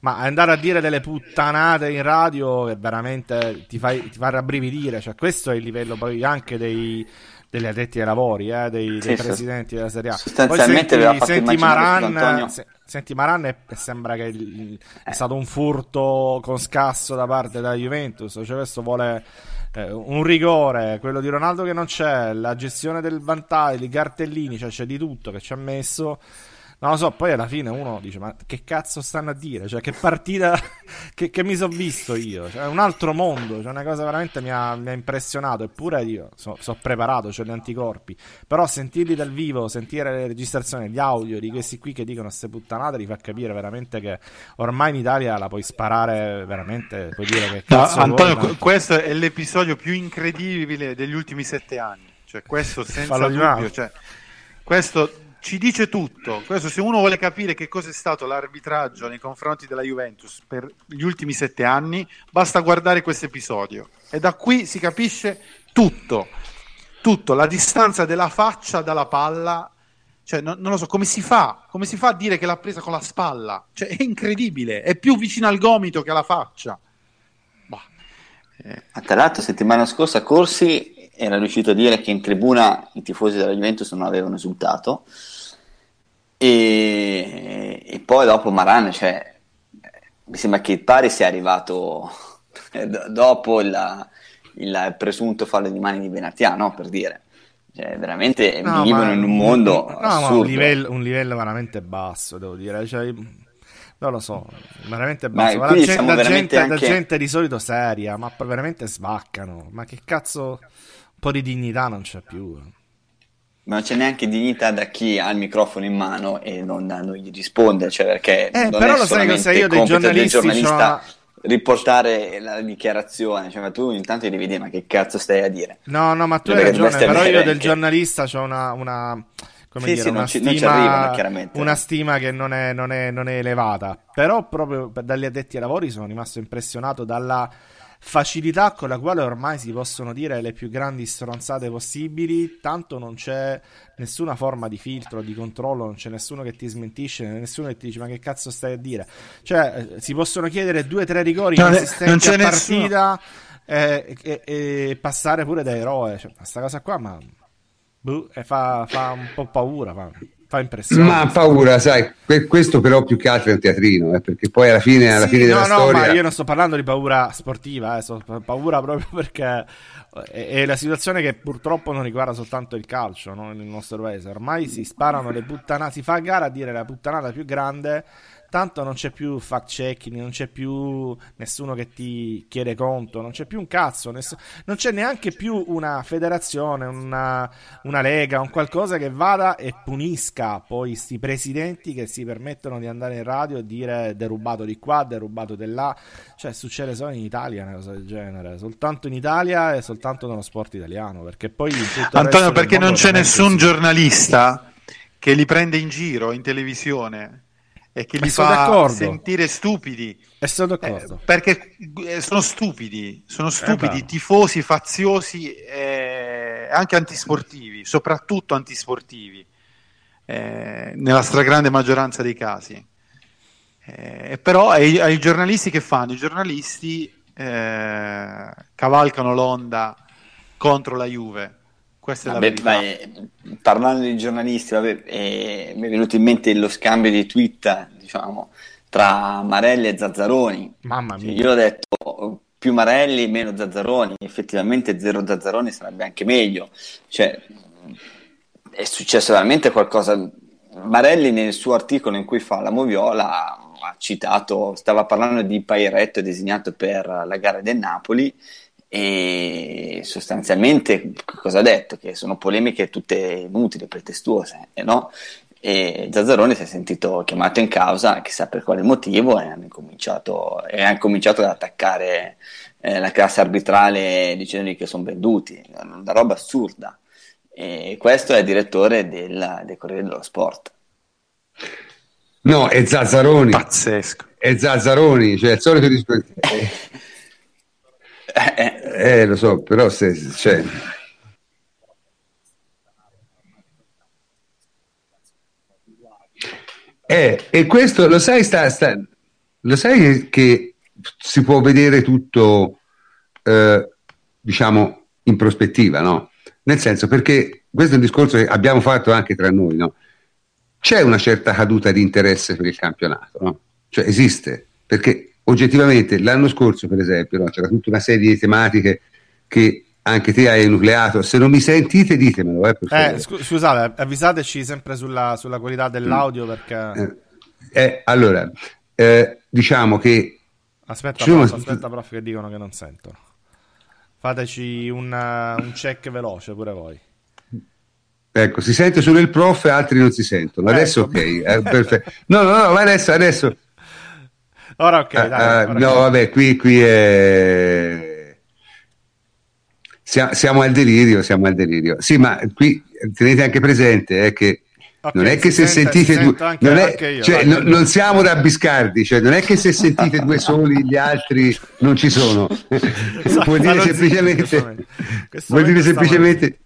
ma andare a dire delle puttanate in radio che veramente ti fa rabbrividire, cioè questo è il livello poi anche degli addetti ai lavori, dei sì, presidenti della Serie A. Sostanzialmente poi senti Maran, e sembra che è stato un furto con scasso da parte della Juventus, cioè questo vuole un rigore, quello di Ronaldo che non c'è, la gestione del vantaggio, i cartellini, cioè c'è di tutto che ci ha messo. Non lo so, poi alla fine uno dice ma che cazzo stanno a dire, cioè che partita che mi sono visto io, cioè un altro mondo, cioè una cosa veramente mi ha impressionato, eppure io so preparato, cioè gli anticorpi, però sentirli dal vivo, sentire le registrazioni, gli audio di questi qui che dicono ste puttanate, li fa capire veramente che ormai in Italia la puoi sparare veramente, puoi dire che cazzo vuoi, Antonio, tanto. Questo è l'episodio più incredibile degli ultimi 7 anni, cioè questo senza dubbio, cioè questo ci dice tutto. Questo, se uno vuole capire che cosa è stato l'arbitraggio nei confronti della Juventus per gli ultimi 7 anni, basta guardare questo episodio e da qui si capisce tutto, la distanza della faccia dalla palla, cioè non lo so come si fa a dire che l'ha presa con la spalla, cioè è incredibile, è più vicino al gomito che alla faccia. Tra l'altro settimana scorsa Corsi era riuscito a dire che in tribuna i tifosi della Juventus non avevano esultato, e poi dopo Maran, cioè, mi sembra che il pari sia arrivato dopo il presunto fallo di mani di Benatia, no? Per dire, cioè, veramente vivono in un mondo assurdo. Un livello veramente basso, devo dire, cioè, non lo so, veramente basso. Ma la gente di solito seria, ma veramente svaccano, ma che cazzo... Un po' di dignità non c'è più, ma non c'è neanche dignità da chi ha il microfono in mano e non gli risponde, cioè perché non però è lo solamente sai che io compito del giornalista riportare la dichiarazione, cioè ma tu intanto devi dire ma che cazzo stai a dire. No ma tu hai ragione, però io del giornalista c'ho una stima che non è elevata, però proprio dagli addetti ai lavori sono rimasto impressionato dalla facilità con la quale ormai si possono dire le più grandi stronzate possibili, tanto non c'è nessuna forma di filtro, di controllo, non c'è nessuno che ti smentisce, nessuno che ti dice ma che cazzo stai a dire, cioè si possono chiedere 2 o 3 rigori consistenti a partita e passare pure da eroe, cioè, questa cosa qua fa un po' paura, fa impressione. Ma paura, sai, questo però più che altro è un teatrino, perché poi alla fine della storia... ma io non sto parlando di paura sportiva, sto paura proprio perché è la situazione che purtroppo non riguarda soltanto il calcio, no? Nel nostro paese ormai si sparano le puttanate, si fa gara a dire la puttanata più grande, tanto non c'è più fact checking, non c'è più nessuno che ti chiede conto, non c'è più un cazzo, non c'è neanche più una federazione, una lega, un qualcosa che vada e punisca poi sti presidenti che si permettono di andare in radio e dire derubato di qua, derubato di là, cioè succede solo in Italia una cosa del genere, soltanto in Italia e soltanto nello sport italiano, perché poi Antonio, perché non c'è nessun giornalista che li prende in giro in televisione e che li fa sentire stupidi, perché sono stupidi, tifosi faziosi e anche antisportivi, soprattutto antisportivi, nella stragrande maggioranza dei casi, però ai giornalisti che fanno? I giornalisti cavalcano l'onda contro la Juve. Parlando di giornalisti, mi è venuto in mente lo scambio di tweet, diciamo, tra Marelli e Zazzaroni. Mamma mia. Cioè, io ho detto più Marelli meno Zazzaroni, effettivamente 0 Zazzaroni sarebbe anche meglio, cioè è successo veramente qualcosa. Marelli nel suo articolo in cui fa la moviola ha citato, stava parlando di Pairetto designato per la gara del Napoli, e sostanzialmente cosa ha detto? Che sono polemiche tutte inutili, pretestuose, no? e Zazzaroni si è sentito chiamato in causa, chissà per quale motivo, e hanno cominciato ad attaccare la classe arbitrale dicendogli che sono venduti, una roba assurda. E questo è il direttore del Corriere dello Sport. No, è Zazzaroni. Pazzesco. È Zazzaroni, cioè il solito discorso. Lo so, però se cioè... e questo lo sai, lo sai che si può vedere tutto diciamo in prospettiva, no? Nel senso, perché questo è un discorso che abbiamo fatto anche tra noi, no? C'è una certa caduta di interesse per il campionato, no? Cioè esiste, perché oggettivamente l'anno scorso per esempio, no? C'era tutta una serie di tematiche che anche te hai enucleato. Se non mi sentite ditemelo, scusate, avvisateci sempre sulla qualità dell'audio, perché allora diciamo che aspetta prof, che dicono che non sentono. Fateci un check veloce pure voi. Ecco, si sente solo il prof e altri non si sentono. Adesso ok, perfetto. No, adesso ora ok, dai, ora no, vabbè, qui è... Siamo al delirio. Sì, ma qui tenete anche presente che okay, non è che se sentite due, non è, io, cioè, non siamo da Biscardi, cioè non è che se sentite due soli gli altri non ci sono. Vuol dire semplicemente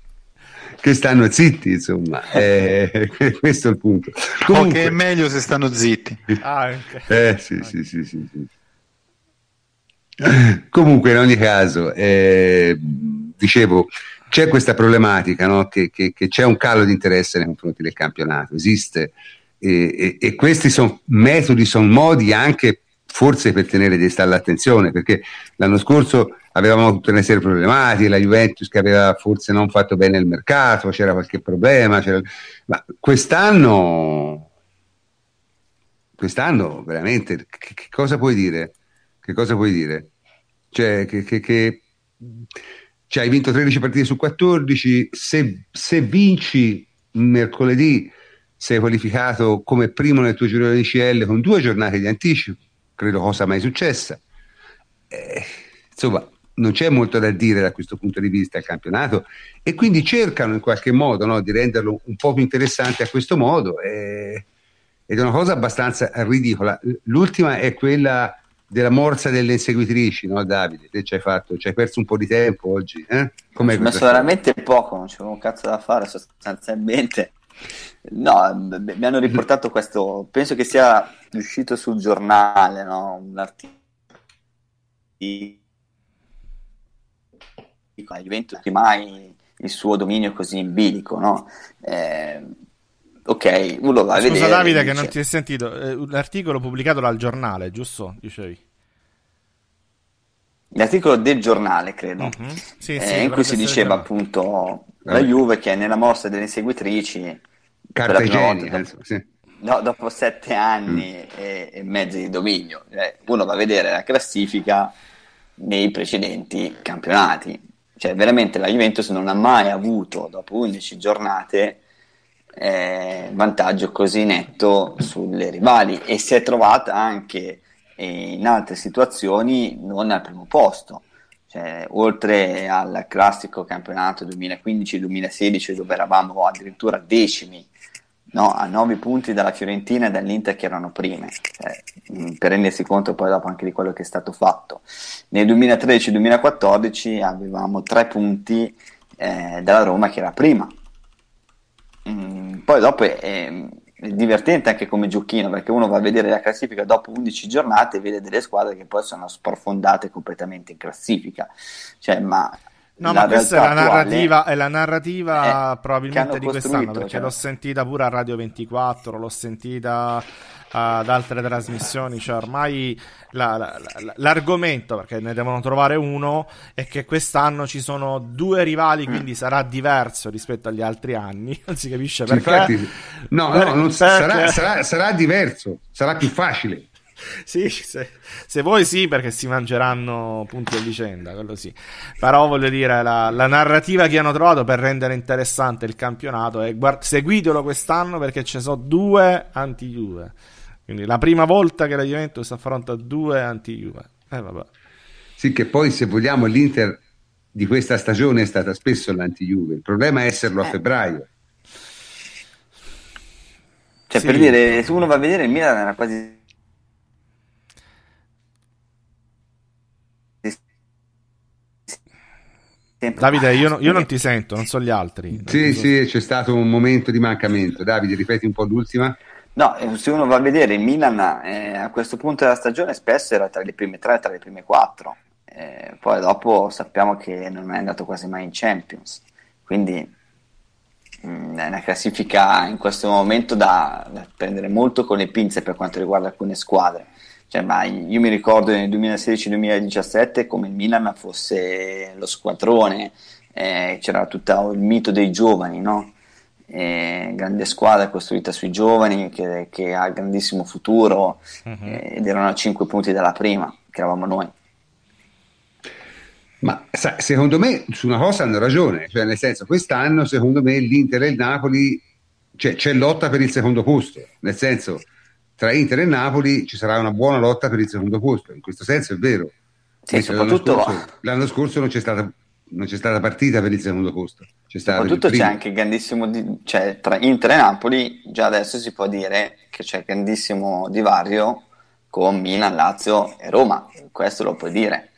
che stanno zitti, insomma. Questo è il punto. Comunque, che è meglio se stanno zitti. Sì. Comunque, in ogni caso, dicevo, c'è questa problematica, no? che c'è un calo di interesse nei confronti del campionato, esiste, e questi sono metodi, sono modi anche forse per tenere desta l'attenzione, perché l'anno scorso avevamo tutte le serie problematiche, la Juventus che aveva forse non fatto bene il mercato, c'era qualche problema, ma quest'anno veramente che cosa puoi dire? Che cosa puoi dire? Cioè hai vinto 13 partite su 14, se vinci mercoledì sei qualificato come primo nel tuo girone di CL con 2 giornate di anticipo, credo cosa mai successa. Insomma, non c'è molto da dire da questo punto di vista il campionato, e quindi cercano in qualche modo, no, di renderlo un po' più interessante a questo modo, ed è una cosa abbastanza ridicola. L'ultima è quella della morsa delle inseguitrici, no Davide? Te ci hai perso un po' di tempo oggi, eh? Com'è? Ho messo veramente poco, non c'avevo un cazzo da fare sostanzialmente. No, mi hanno riportato questo, penso che sia uscito sul giornale, no? Un articolo di Juventus che mai il suo dominio così in bilico, no? Ok, uno va a vedere. Scusa Davide, che non ti hai sentito. Un articolo pubblicato dal giornale, giusto? Dicevi? L'articolo del giornale, credo. Mm-hmm. Sì, in cui si diceva appunto la Juve che è nella morsa delle inseguitrici. Carta igienica, penso, sì. No, dopo 7 anni e mezzo di dominio. Uno va a vedere la classifica nei precedenti campionati. Cioè veramente la Juventus non ha mai avuto, dopo 11 giornate... vantaggio così netto sulle rivali, e si è trovata anche in altre situazioni non al primo posto, cioè, oltre al classico campionato 2015-2016 dove eravamo addirittura decimi, no, a 9 punti dalla Fiorentina e dall'Inter che erano prime, cioè, per rendersi conto poi dopo anche di quello che è stato fatto. Nel 2013-2014 avevamo 3 punti dalla Roma che era prima. Poi dopo è divertente anche come giochino, perché uno va a vedere la classifica dopo 11 giornate e vede delle squadre che poi sono sprofondate completamente in classifica, cioè, ma questa è la narrativa probabilmente di quest'anno, perché l'ho sentita pure a Radio 24, l'ho sentita ad altre trasmissioni, cioè ormai l'argomento, perché ne devono trovare uno, è che quest'anno ci sono 2 rivali, quindi sarà diverso rispetto agli altri anni, non si capisce perché. Infatti, sarà diverso, sarà più facile. Sì, se vuoi sì, perché si mangeranno punti a vicenda, quello sì. Però voglio dire, la narrativa che hanno trovato per rendere interessante il campionato è seguitelo quest'anno, perché ci sono due anti-Juve. Quindi la prima volta che la Juventus affronta due anti-Juve. Vabbè. Sì, che poi se vogliamo l'Inter di questa stagione è stata spesso l'anti-Juve, il problema è esserlo a febbraio. Cioè sì. Per dire, se uno va a vedere il Milan era quasi Davide, io non ti sento, non so gli altri. Sì, c'è stato un momento di mancamento. Davide, ripeti un po' l'ultima. No, se uno va a vedere il Milan a questo punto della stagione spesso era tra le prime tre, tra le prime quattro, poi dopo sappiamo che non è andato quasi mai in Champions, quindi è una classifica in questo momento da prendere molto con le pinze per quanto riguarda alcune squadre. Cioè, ma io mi ricordo nel 2016-2017 come il Milan fosse lo squadrone, c'era tutto il mito dei giovani, no? Grande squadra costruita sui giovani che ha grandissimo futuro, uh-huh. Ed erano a 5 punti dalla prima che eravamo noi. Ma secondo me su una cosa hanno ragione, cioè nel senso, quest'anno secondo me l'Inter e il Napoli, cioè, c'è lotta per il secondo posto, nel senso tra Inter e Napoli ci sarà una buona lotta per il secondo posto, in questo senso è vero. Sì, soprattutto l'anno scorso non c'è stata partita per il secondo posto. Soprattutto c'è anche grandissimo cioè tra Inter e Napoli già adesso si può dire che c'è grandissimo divario con Milan, Lazio e Roma, questo lo puoi dire,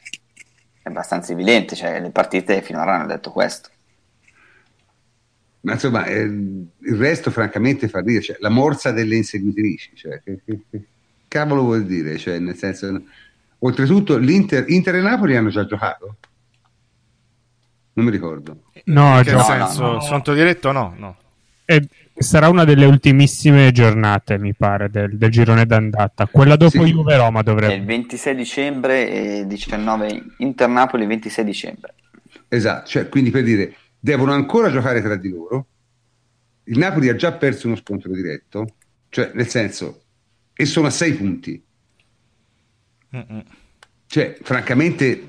è abbastanza evidente, cioè le partite finora hanno detto questo. Ma insomma il resto francamente fa dire, cioè, la morsa delle inseguitrici, cioè, che cavolo vuol dire, cioè, nel senso, oltretutto Inter e Napoli hanno già giocato? Non mi ricordo. No, nel senso, no. Santo diretto no. Sarà una delle ultimissime giornate, mi pare, del girone d'andata. Quella dopo sì. Juve Roma dovrebbe. Il 26 dicembre e 19 Inter Napoli 26 dicembre. Esatto, cioè, quindi per dire, devono ancora giocare tra di loro. Il Napoli ha già perso uno scontro diretto, cioè nel senso, e sono a 6 punti. Mm-mm. Cioè, francamente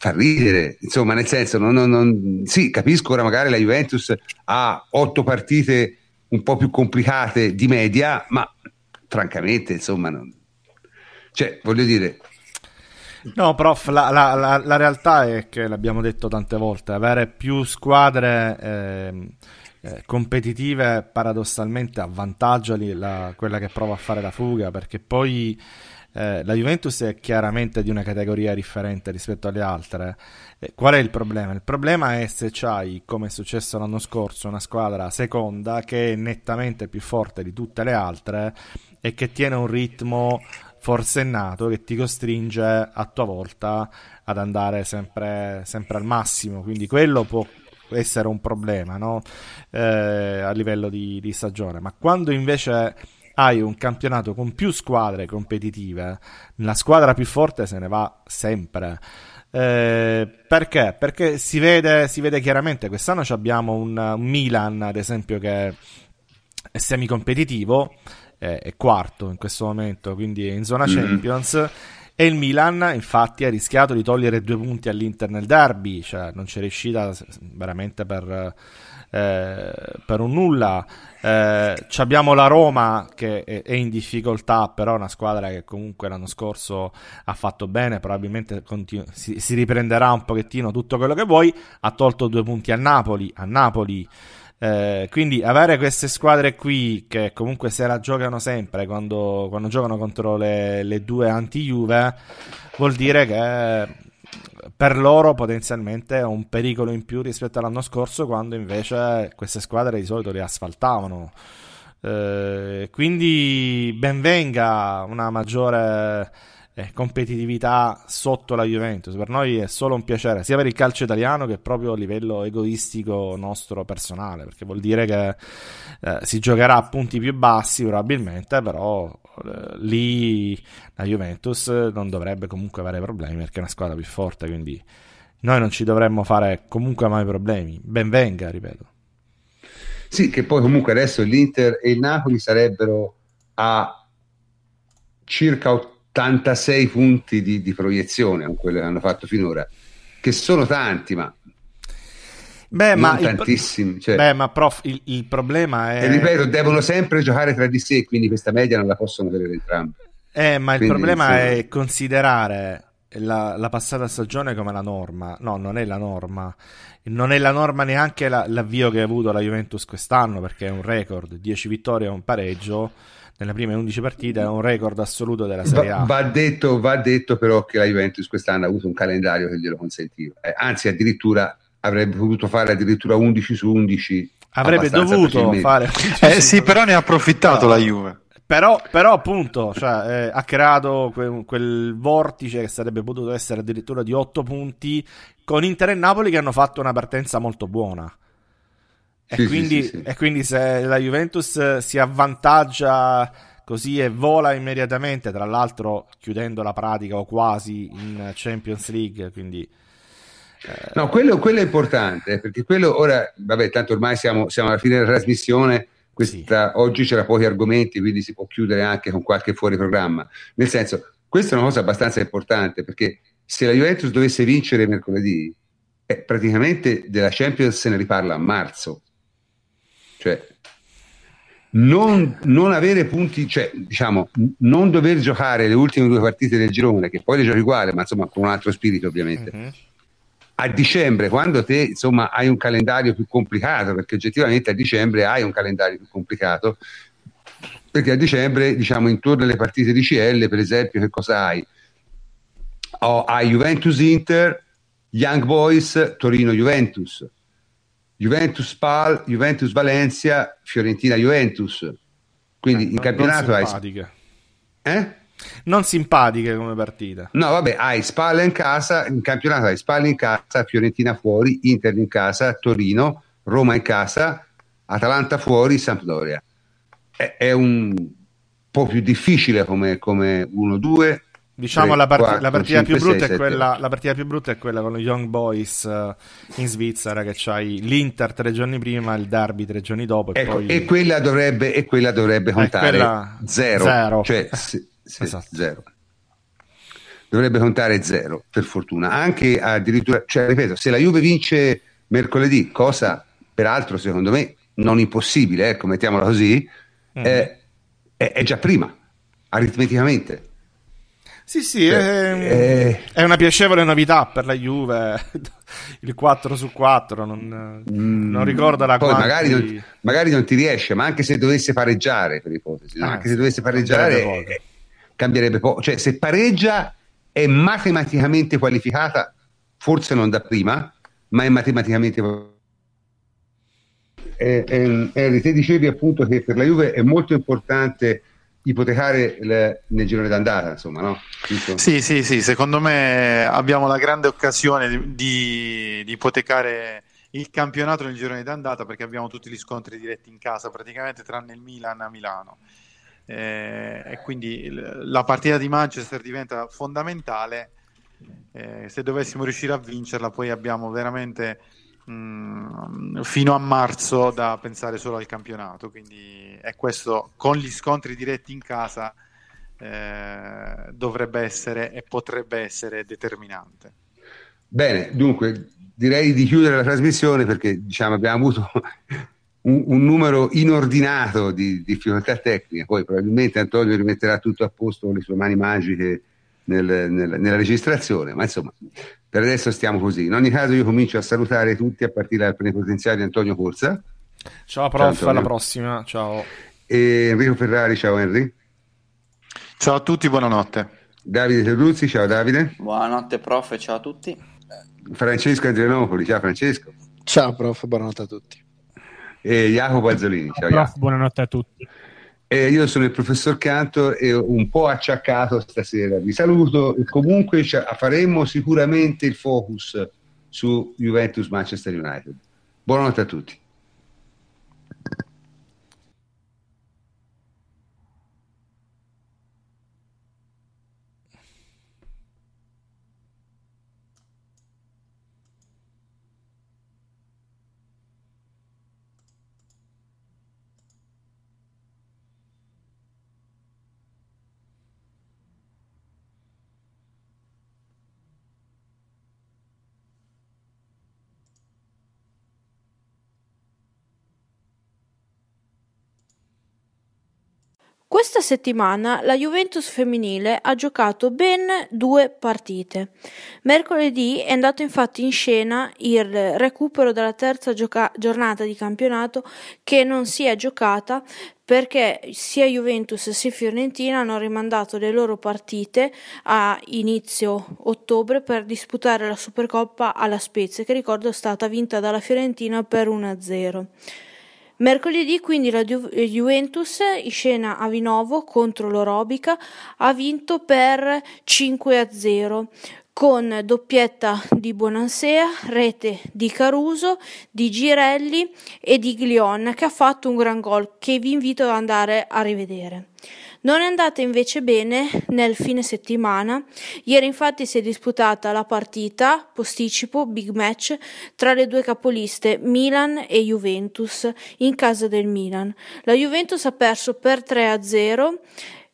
fa ridere, insomma, nel senso non sì, capisco, ora magari la Juventus ha 8 partite un po' più complicate di media, ma francamente insomma non, cioè voglio dire, no prof, la realtà è che l'abbiamo detto tante volte, avere più squadre competitive paradossalmente avvantaggia quella che prova a fare la fuga, perché poi la Juventus è chiaramente di una categoria differente rispetto alle altre. Qual è il problema? Il problema è se c'hai, come è successo l'anno scorso, una squadra seconda che è nettamente più forte di tutte le altre e che tiene un ritmo forsennato che ti costringe a tua volta ad andare sempre al massimo, quindi quello può essere un problema, no? A livello di stagione. Ma quando invece hai un campionato con più squadre competitive, la squadra più forte se ne va sempre. Perché? Perché si vede chiaramente. Quest'anno abbiamo un Milan, ad esempio, che è semicompetitivo, è quarto in questo momento, quindi è in zona Champions. E il Milan, infatti, ha rischiato di togliere 2 punti all'Inter nel derby, cioè non c'è riuscita veramente per un nulla. Abbiamo la Roma che è in difficoltà, però è una squadra che comunque l'anno scorso ha fatto bene, probabilmente si riprenderà un pochettino, tutto quello che vuoi, ha tolto 2 punti a Napoli. Quindi avere queste squadre qui che comunque se la giocano sempre quando giocano contro le due anti-Juve vuol dire che per loro potenzialmente è un pericolo in più rispetto all'anno scorso, quando invece queste squadre di solito le asfaltavano. Quindi benvenga una maggiore competitività sotto la Juventus, per noi è solo un piacere, sia per il calcio italiano che proprio a livello egoistico nostro personale, perché vuol dire che si giocherà a punti più bassi probabilmente, però lì la Juventus non dovrebbe comunque avere problemi perché è una squadra più forte, quindi noi non ci dovremmo fare comunque mai problemi. Benvenga, ripeto. Sì, che poi comunque adesso l'Inter e il Napoli sarebbero a circa 86 punti di proiezione a quello che hanno fatto finora, che sono tanti, ma tantissimi. Cioè, ma prof, il problema è... E ripeto, devono sempre giocare tra di sé, quindi questa media non la possono avere entrambi. Ma quindi, il problema è considerare la passata stagione come la norma. No, non è la norma. Non è la norma neanche l'avvio che ha avuto la Juventus quest'anno, perché è un record. 10 vittorie e un pareggio nelle prime 11 partite, è un record assoluto della Serie A. Va detto però che la Juventus quest'anno ha avuto un calendario che glielo consentiva. Anzi, addirittura avrebbe potuto fare addirittura 11/11. Avrebbe dovuto fare 11/11. Sì, però ne ha approfittato la Juve. Però appunto, cioè, ha creato quel vortice che sarebbe potuto essere addirittura di 8 punti con Inter e Napoli, che hanno fatto una partenza molto buona. E quindi se la Juventus si avvantaggia così e vola immediatamente, tra l'altro chiudendo la pratica o quasi in Champions League, quindi... No, quello è importante, perché quello ora, vabbè, tanto ormai siamo alla fine della trasmissione. Questa, sì. Oggi c'era pochi argomenti, quindi si può chiudere anche con qualche fuori programma. Nel senso, questa è una cosa abbastanza importante, perché se la Juventus dovesse vincere mercoledì, praticamente della Champions se ne riparla a marzo. Cioè, non avere punti, cioè, diciamo, non dover giocare le ultime 2 partite del girone, che poi le giochi uguali, ma insomma con un altro spirito, ovviamente. Mm-hmm. A dicembre, quando te insomma hai un calendario più complicato, perché oggettivamente a dicembre hai un calendario più complicato, perché a dicembre, diciamo, intorno alle partite di CL, per esempio, che cosa hai? Hai Juventus-Inter, Young Boys, Torino-Juventus, Juventus-Spal, Juventus-Valencia, Fiorentina-Juventus. Quindi in campionato hai... Non simpatiche come partita. No, vabbè, hai Spal in casa, in campionato hai Spal in casa, Fiorentina fuori, Inter in casa, Torino, Roma in casa, Atalanta fuori, Sampdoria. È un po' più difficile come 1-2. Diciamo 3, la partita 5, più brutta 6, è quella 7. La partita più brutta è quella con lo Young Boys in Svizzera, che c'hai l'Inter 3 giorni prima, il derby 3 giorni dopo, e poi... e quella dovrebbe contare quella... zero. Cioè, sì, esatto. Zero. Dovrebbe contare zero, per fortuna. Anche addirittura, cioè, ripeto, se la Juve vince mercoledì, cosa peraltro secondo me non impossibile, ecco, mettiamola così, è già prima aritmeticamente. Sì, è una piacevole novità per la Juve, il 4/4 non ricorda la cosa. Magari non ti riesce, ma anche se dovesse pareggiare, per ipotesi, anche se dovesse pareggiare cambierebbe poco. Cioè, se pareggia è matematicamente qualificata, forse non da prima, ma è matematicamente qualificata. Te dicevi appunto che per la Juve è molto importante ipotecare nel girone d'andata, insomma, no? Sì, secondo me abbiamo la grande occasione di ipotecare il campionato nel girone d'andata, perché abbiamo tutti gli scontri diretti in casa, praticamente, tranne il Milan a Milano, e quindi la partita di Manchester diventa fondamentale. Se dovessimo riuscire a vincerla, poi abbiamo veramente fino a marzo da pensare solo al campionato, quindi è questo, con gli scontri diretti in casa dovrebbe essere e potrebbe essere determinante. Bene, dunque direi di chiudere la trasmissione, perché diciamo abbiamo avuto un numero inordinato di difficoltà tecniche. Poi probabilmente Antonio rimetterà tutto a posto con le sue mani magiche nella registrazione, ma insomma per adesso stiamo così. In ogni caso io comincio a salutare tutti, a partire dal plenipotenziario di Antonio Corsa. Ciao prof, ciao, alla prossima, ciao. E Enrico Ferrari, ciao Henry. Ciao a tutti, buonanotte. Davide Ferruzzi, ciao Davide. Buonanotte prof, ciao a tutti. Francesco Andreanopoli, ciao Francesco. Ciao prof, buonanotte a tutti. E Jacopo Azzorini, ciao prof, Jacopo. Buonanotte a tutti. Io sono il professor Cantor e un po' acciaccato stasera. Vi saluto. Comunque faremo sicuramente il focus su Juventus Manchester United. Buonanotte a tutti. Questa settimana la Juventus femminile ha giocato ben 2 partite. Mercoledì è andato infatti in scena il recupero della terza giornata di campionato che non si è giocata perché sia Juventus sia Fiorentina hanno rimandato le loro partite a inizio ottobre per disputare la Supercoppa alla Spezia, che ricordo è stata vinta dalla Fiorentina per 1-0. Mercoledì quindi la Juventus in scena a Vinovo contro l'Orobica ha vinto per 5-0 con doppietta di Bonansea, rete di Caruso, di Girelli e di Glion, che ha fatto un gran gol che vi invito ad andare a rivedere. Non è andata invece bene nel fine settimana. Ieri infatti si è disputata la partita posticipo big match tra le due capoliste Milan e Juventus in casa del Milan. La Juventus ha perso per 3-0.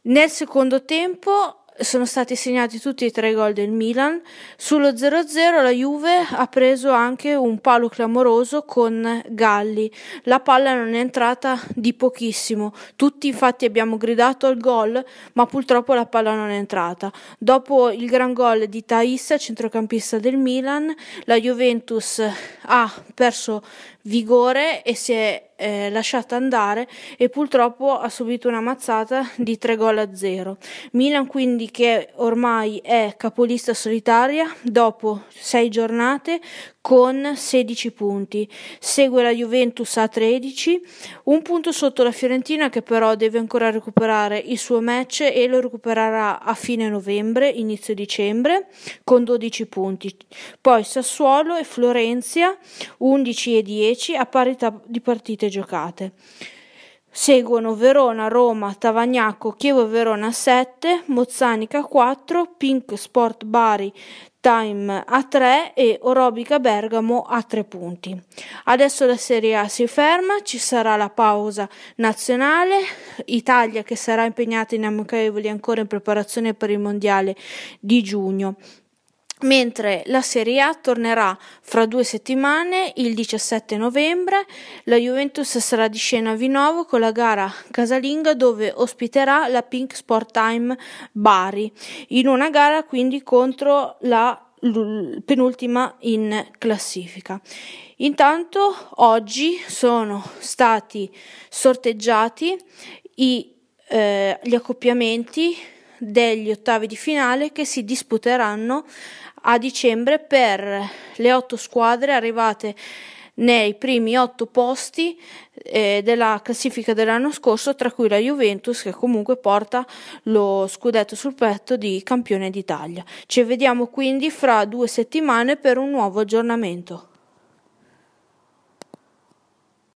Nel secondo tempo sono stati segnati tutti e 3 i gol del Milan. Sullo 0-0 la Juve ha preso anche un palo clamoroso con Galli. La palla non è entrata di pochissimo. Tutti infatti abbiamo gridato al gol, ma purtroppo la palla non è entrata. Dopo il gran gol di Taissa, centrocampista del Milan, la Juventus ha perso vigore e si è lasciata andare e purtroppo ha subito una mazzata di 3-0. Milan quindi, che ormai è capolista solitaria dopo 6 giornate con 16 punti, segue la Juventus a 13, un punto sotto la Fiorentina, che però deve ancora recuperare il suo match e lo recupererà a fine novembre, inizio dicembre, con 12 punti. Poi Sassuolo e Florenzi 11 e 10 a parità di partite giocate. Seguono Verona, Roma, Tavagnacco, Chievo Verona 7, Mozzanica 4, Pink Sport Bari Time a 3 e Orobica Bergamo a 3 punti. Adesso la Serie A si ferma, ci sarà la pausa nazionale, Italia che sarà impegnata in amichevoli ancora in preparazione per il Mondiale di giugno. Mentre la Serie A tornerà fra 2 settimane, il 17 novembre, la Juventus sarà di scena a Vinovo con la gara casalinga dove ospiterà la Pink Sport Time Bari, in una gara quindi contro la penultima in classifica. Intanto oggi sono stati sorteggiati gli accoppiamenti degli ottavi di finale che si disputeranno a dicembre per le 8 squadre arrivate nei primi 8 posti della classifica dell'anno scorso, tra cui la Juventus, che comunque porta lo scudetto sul petto di campione d'Italia. Ci vediamo quindi fra 2 settimane per un nuovo aggiornamento.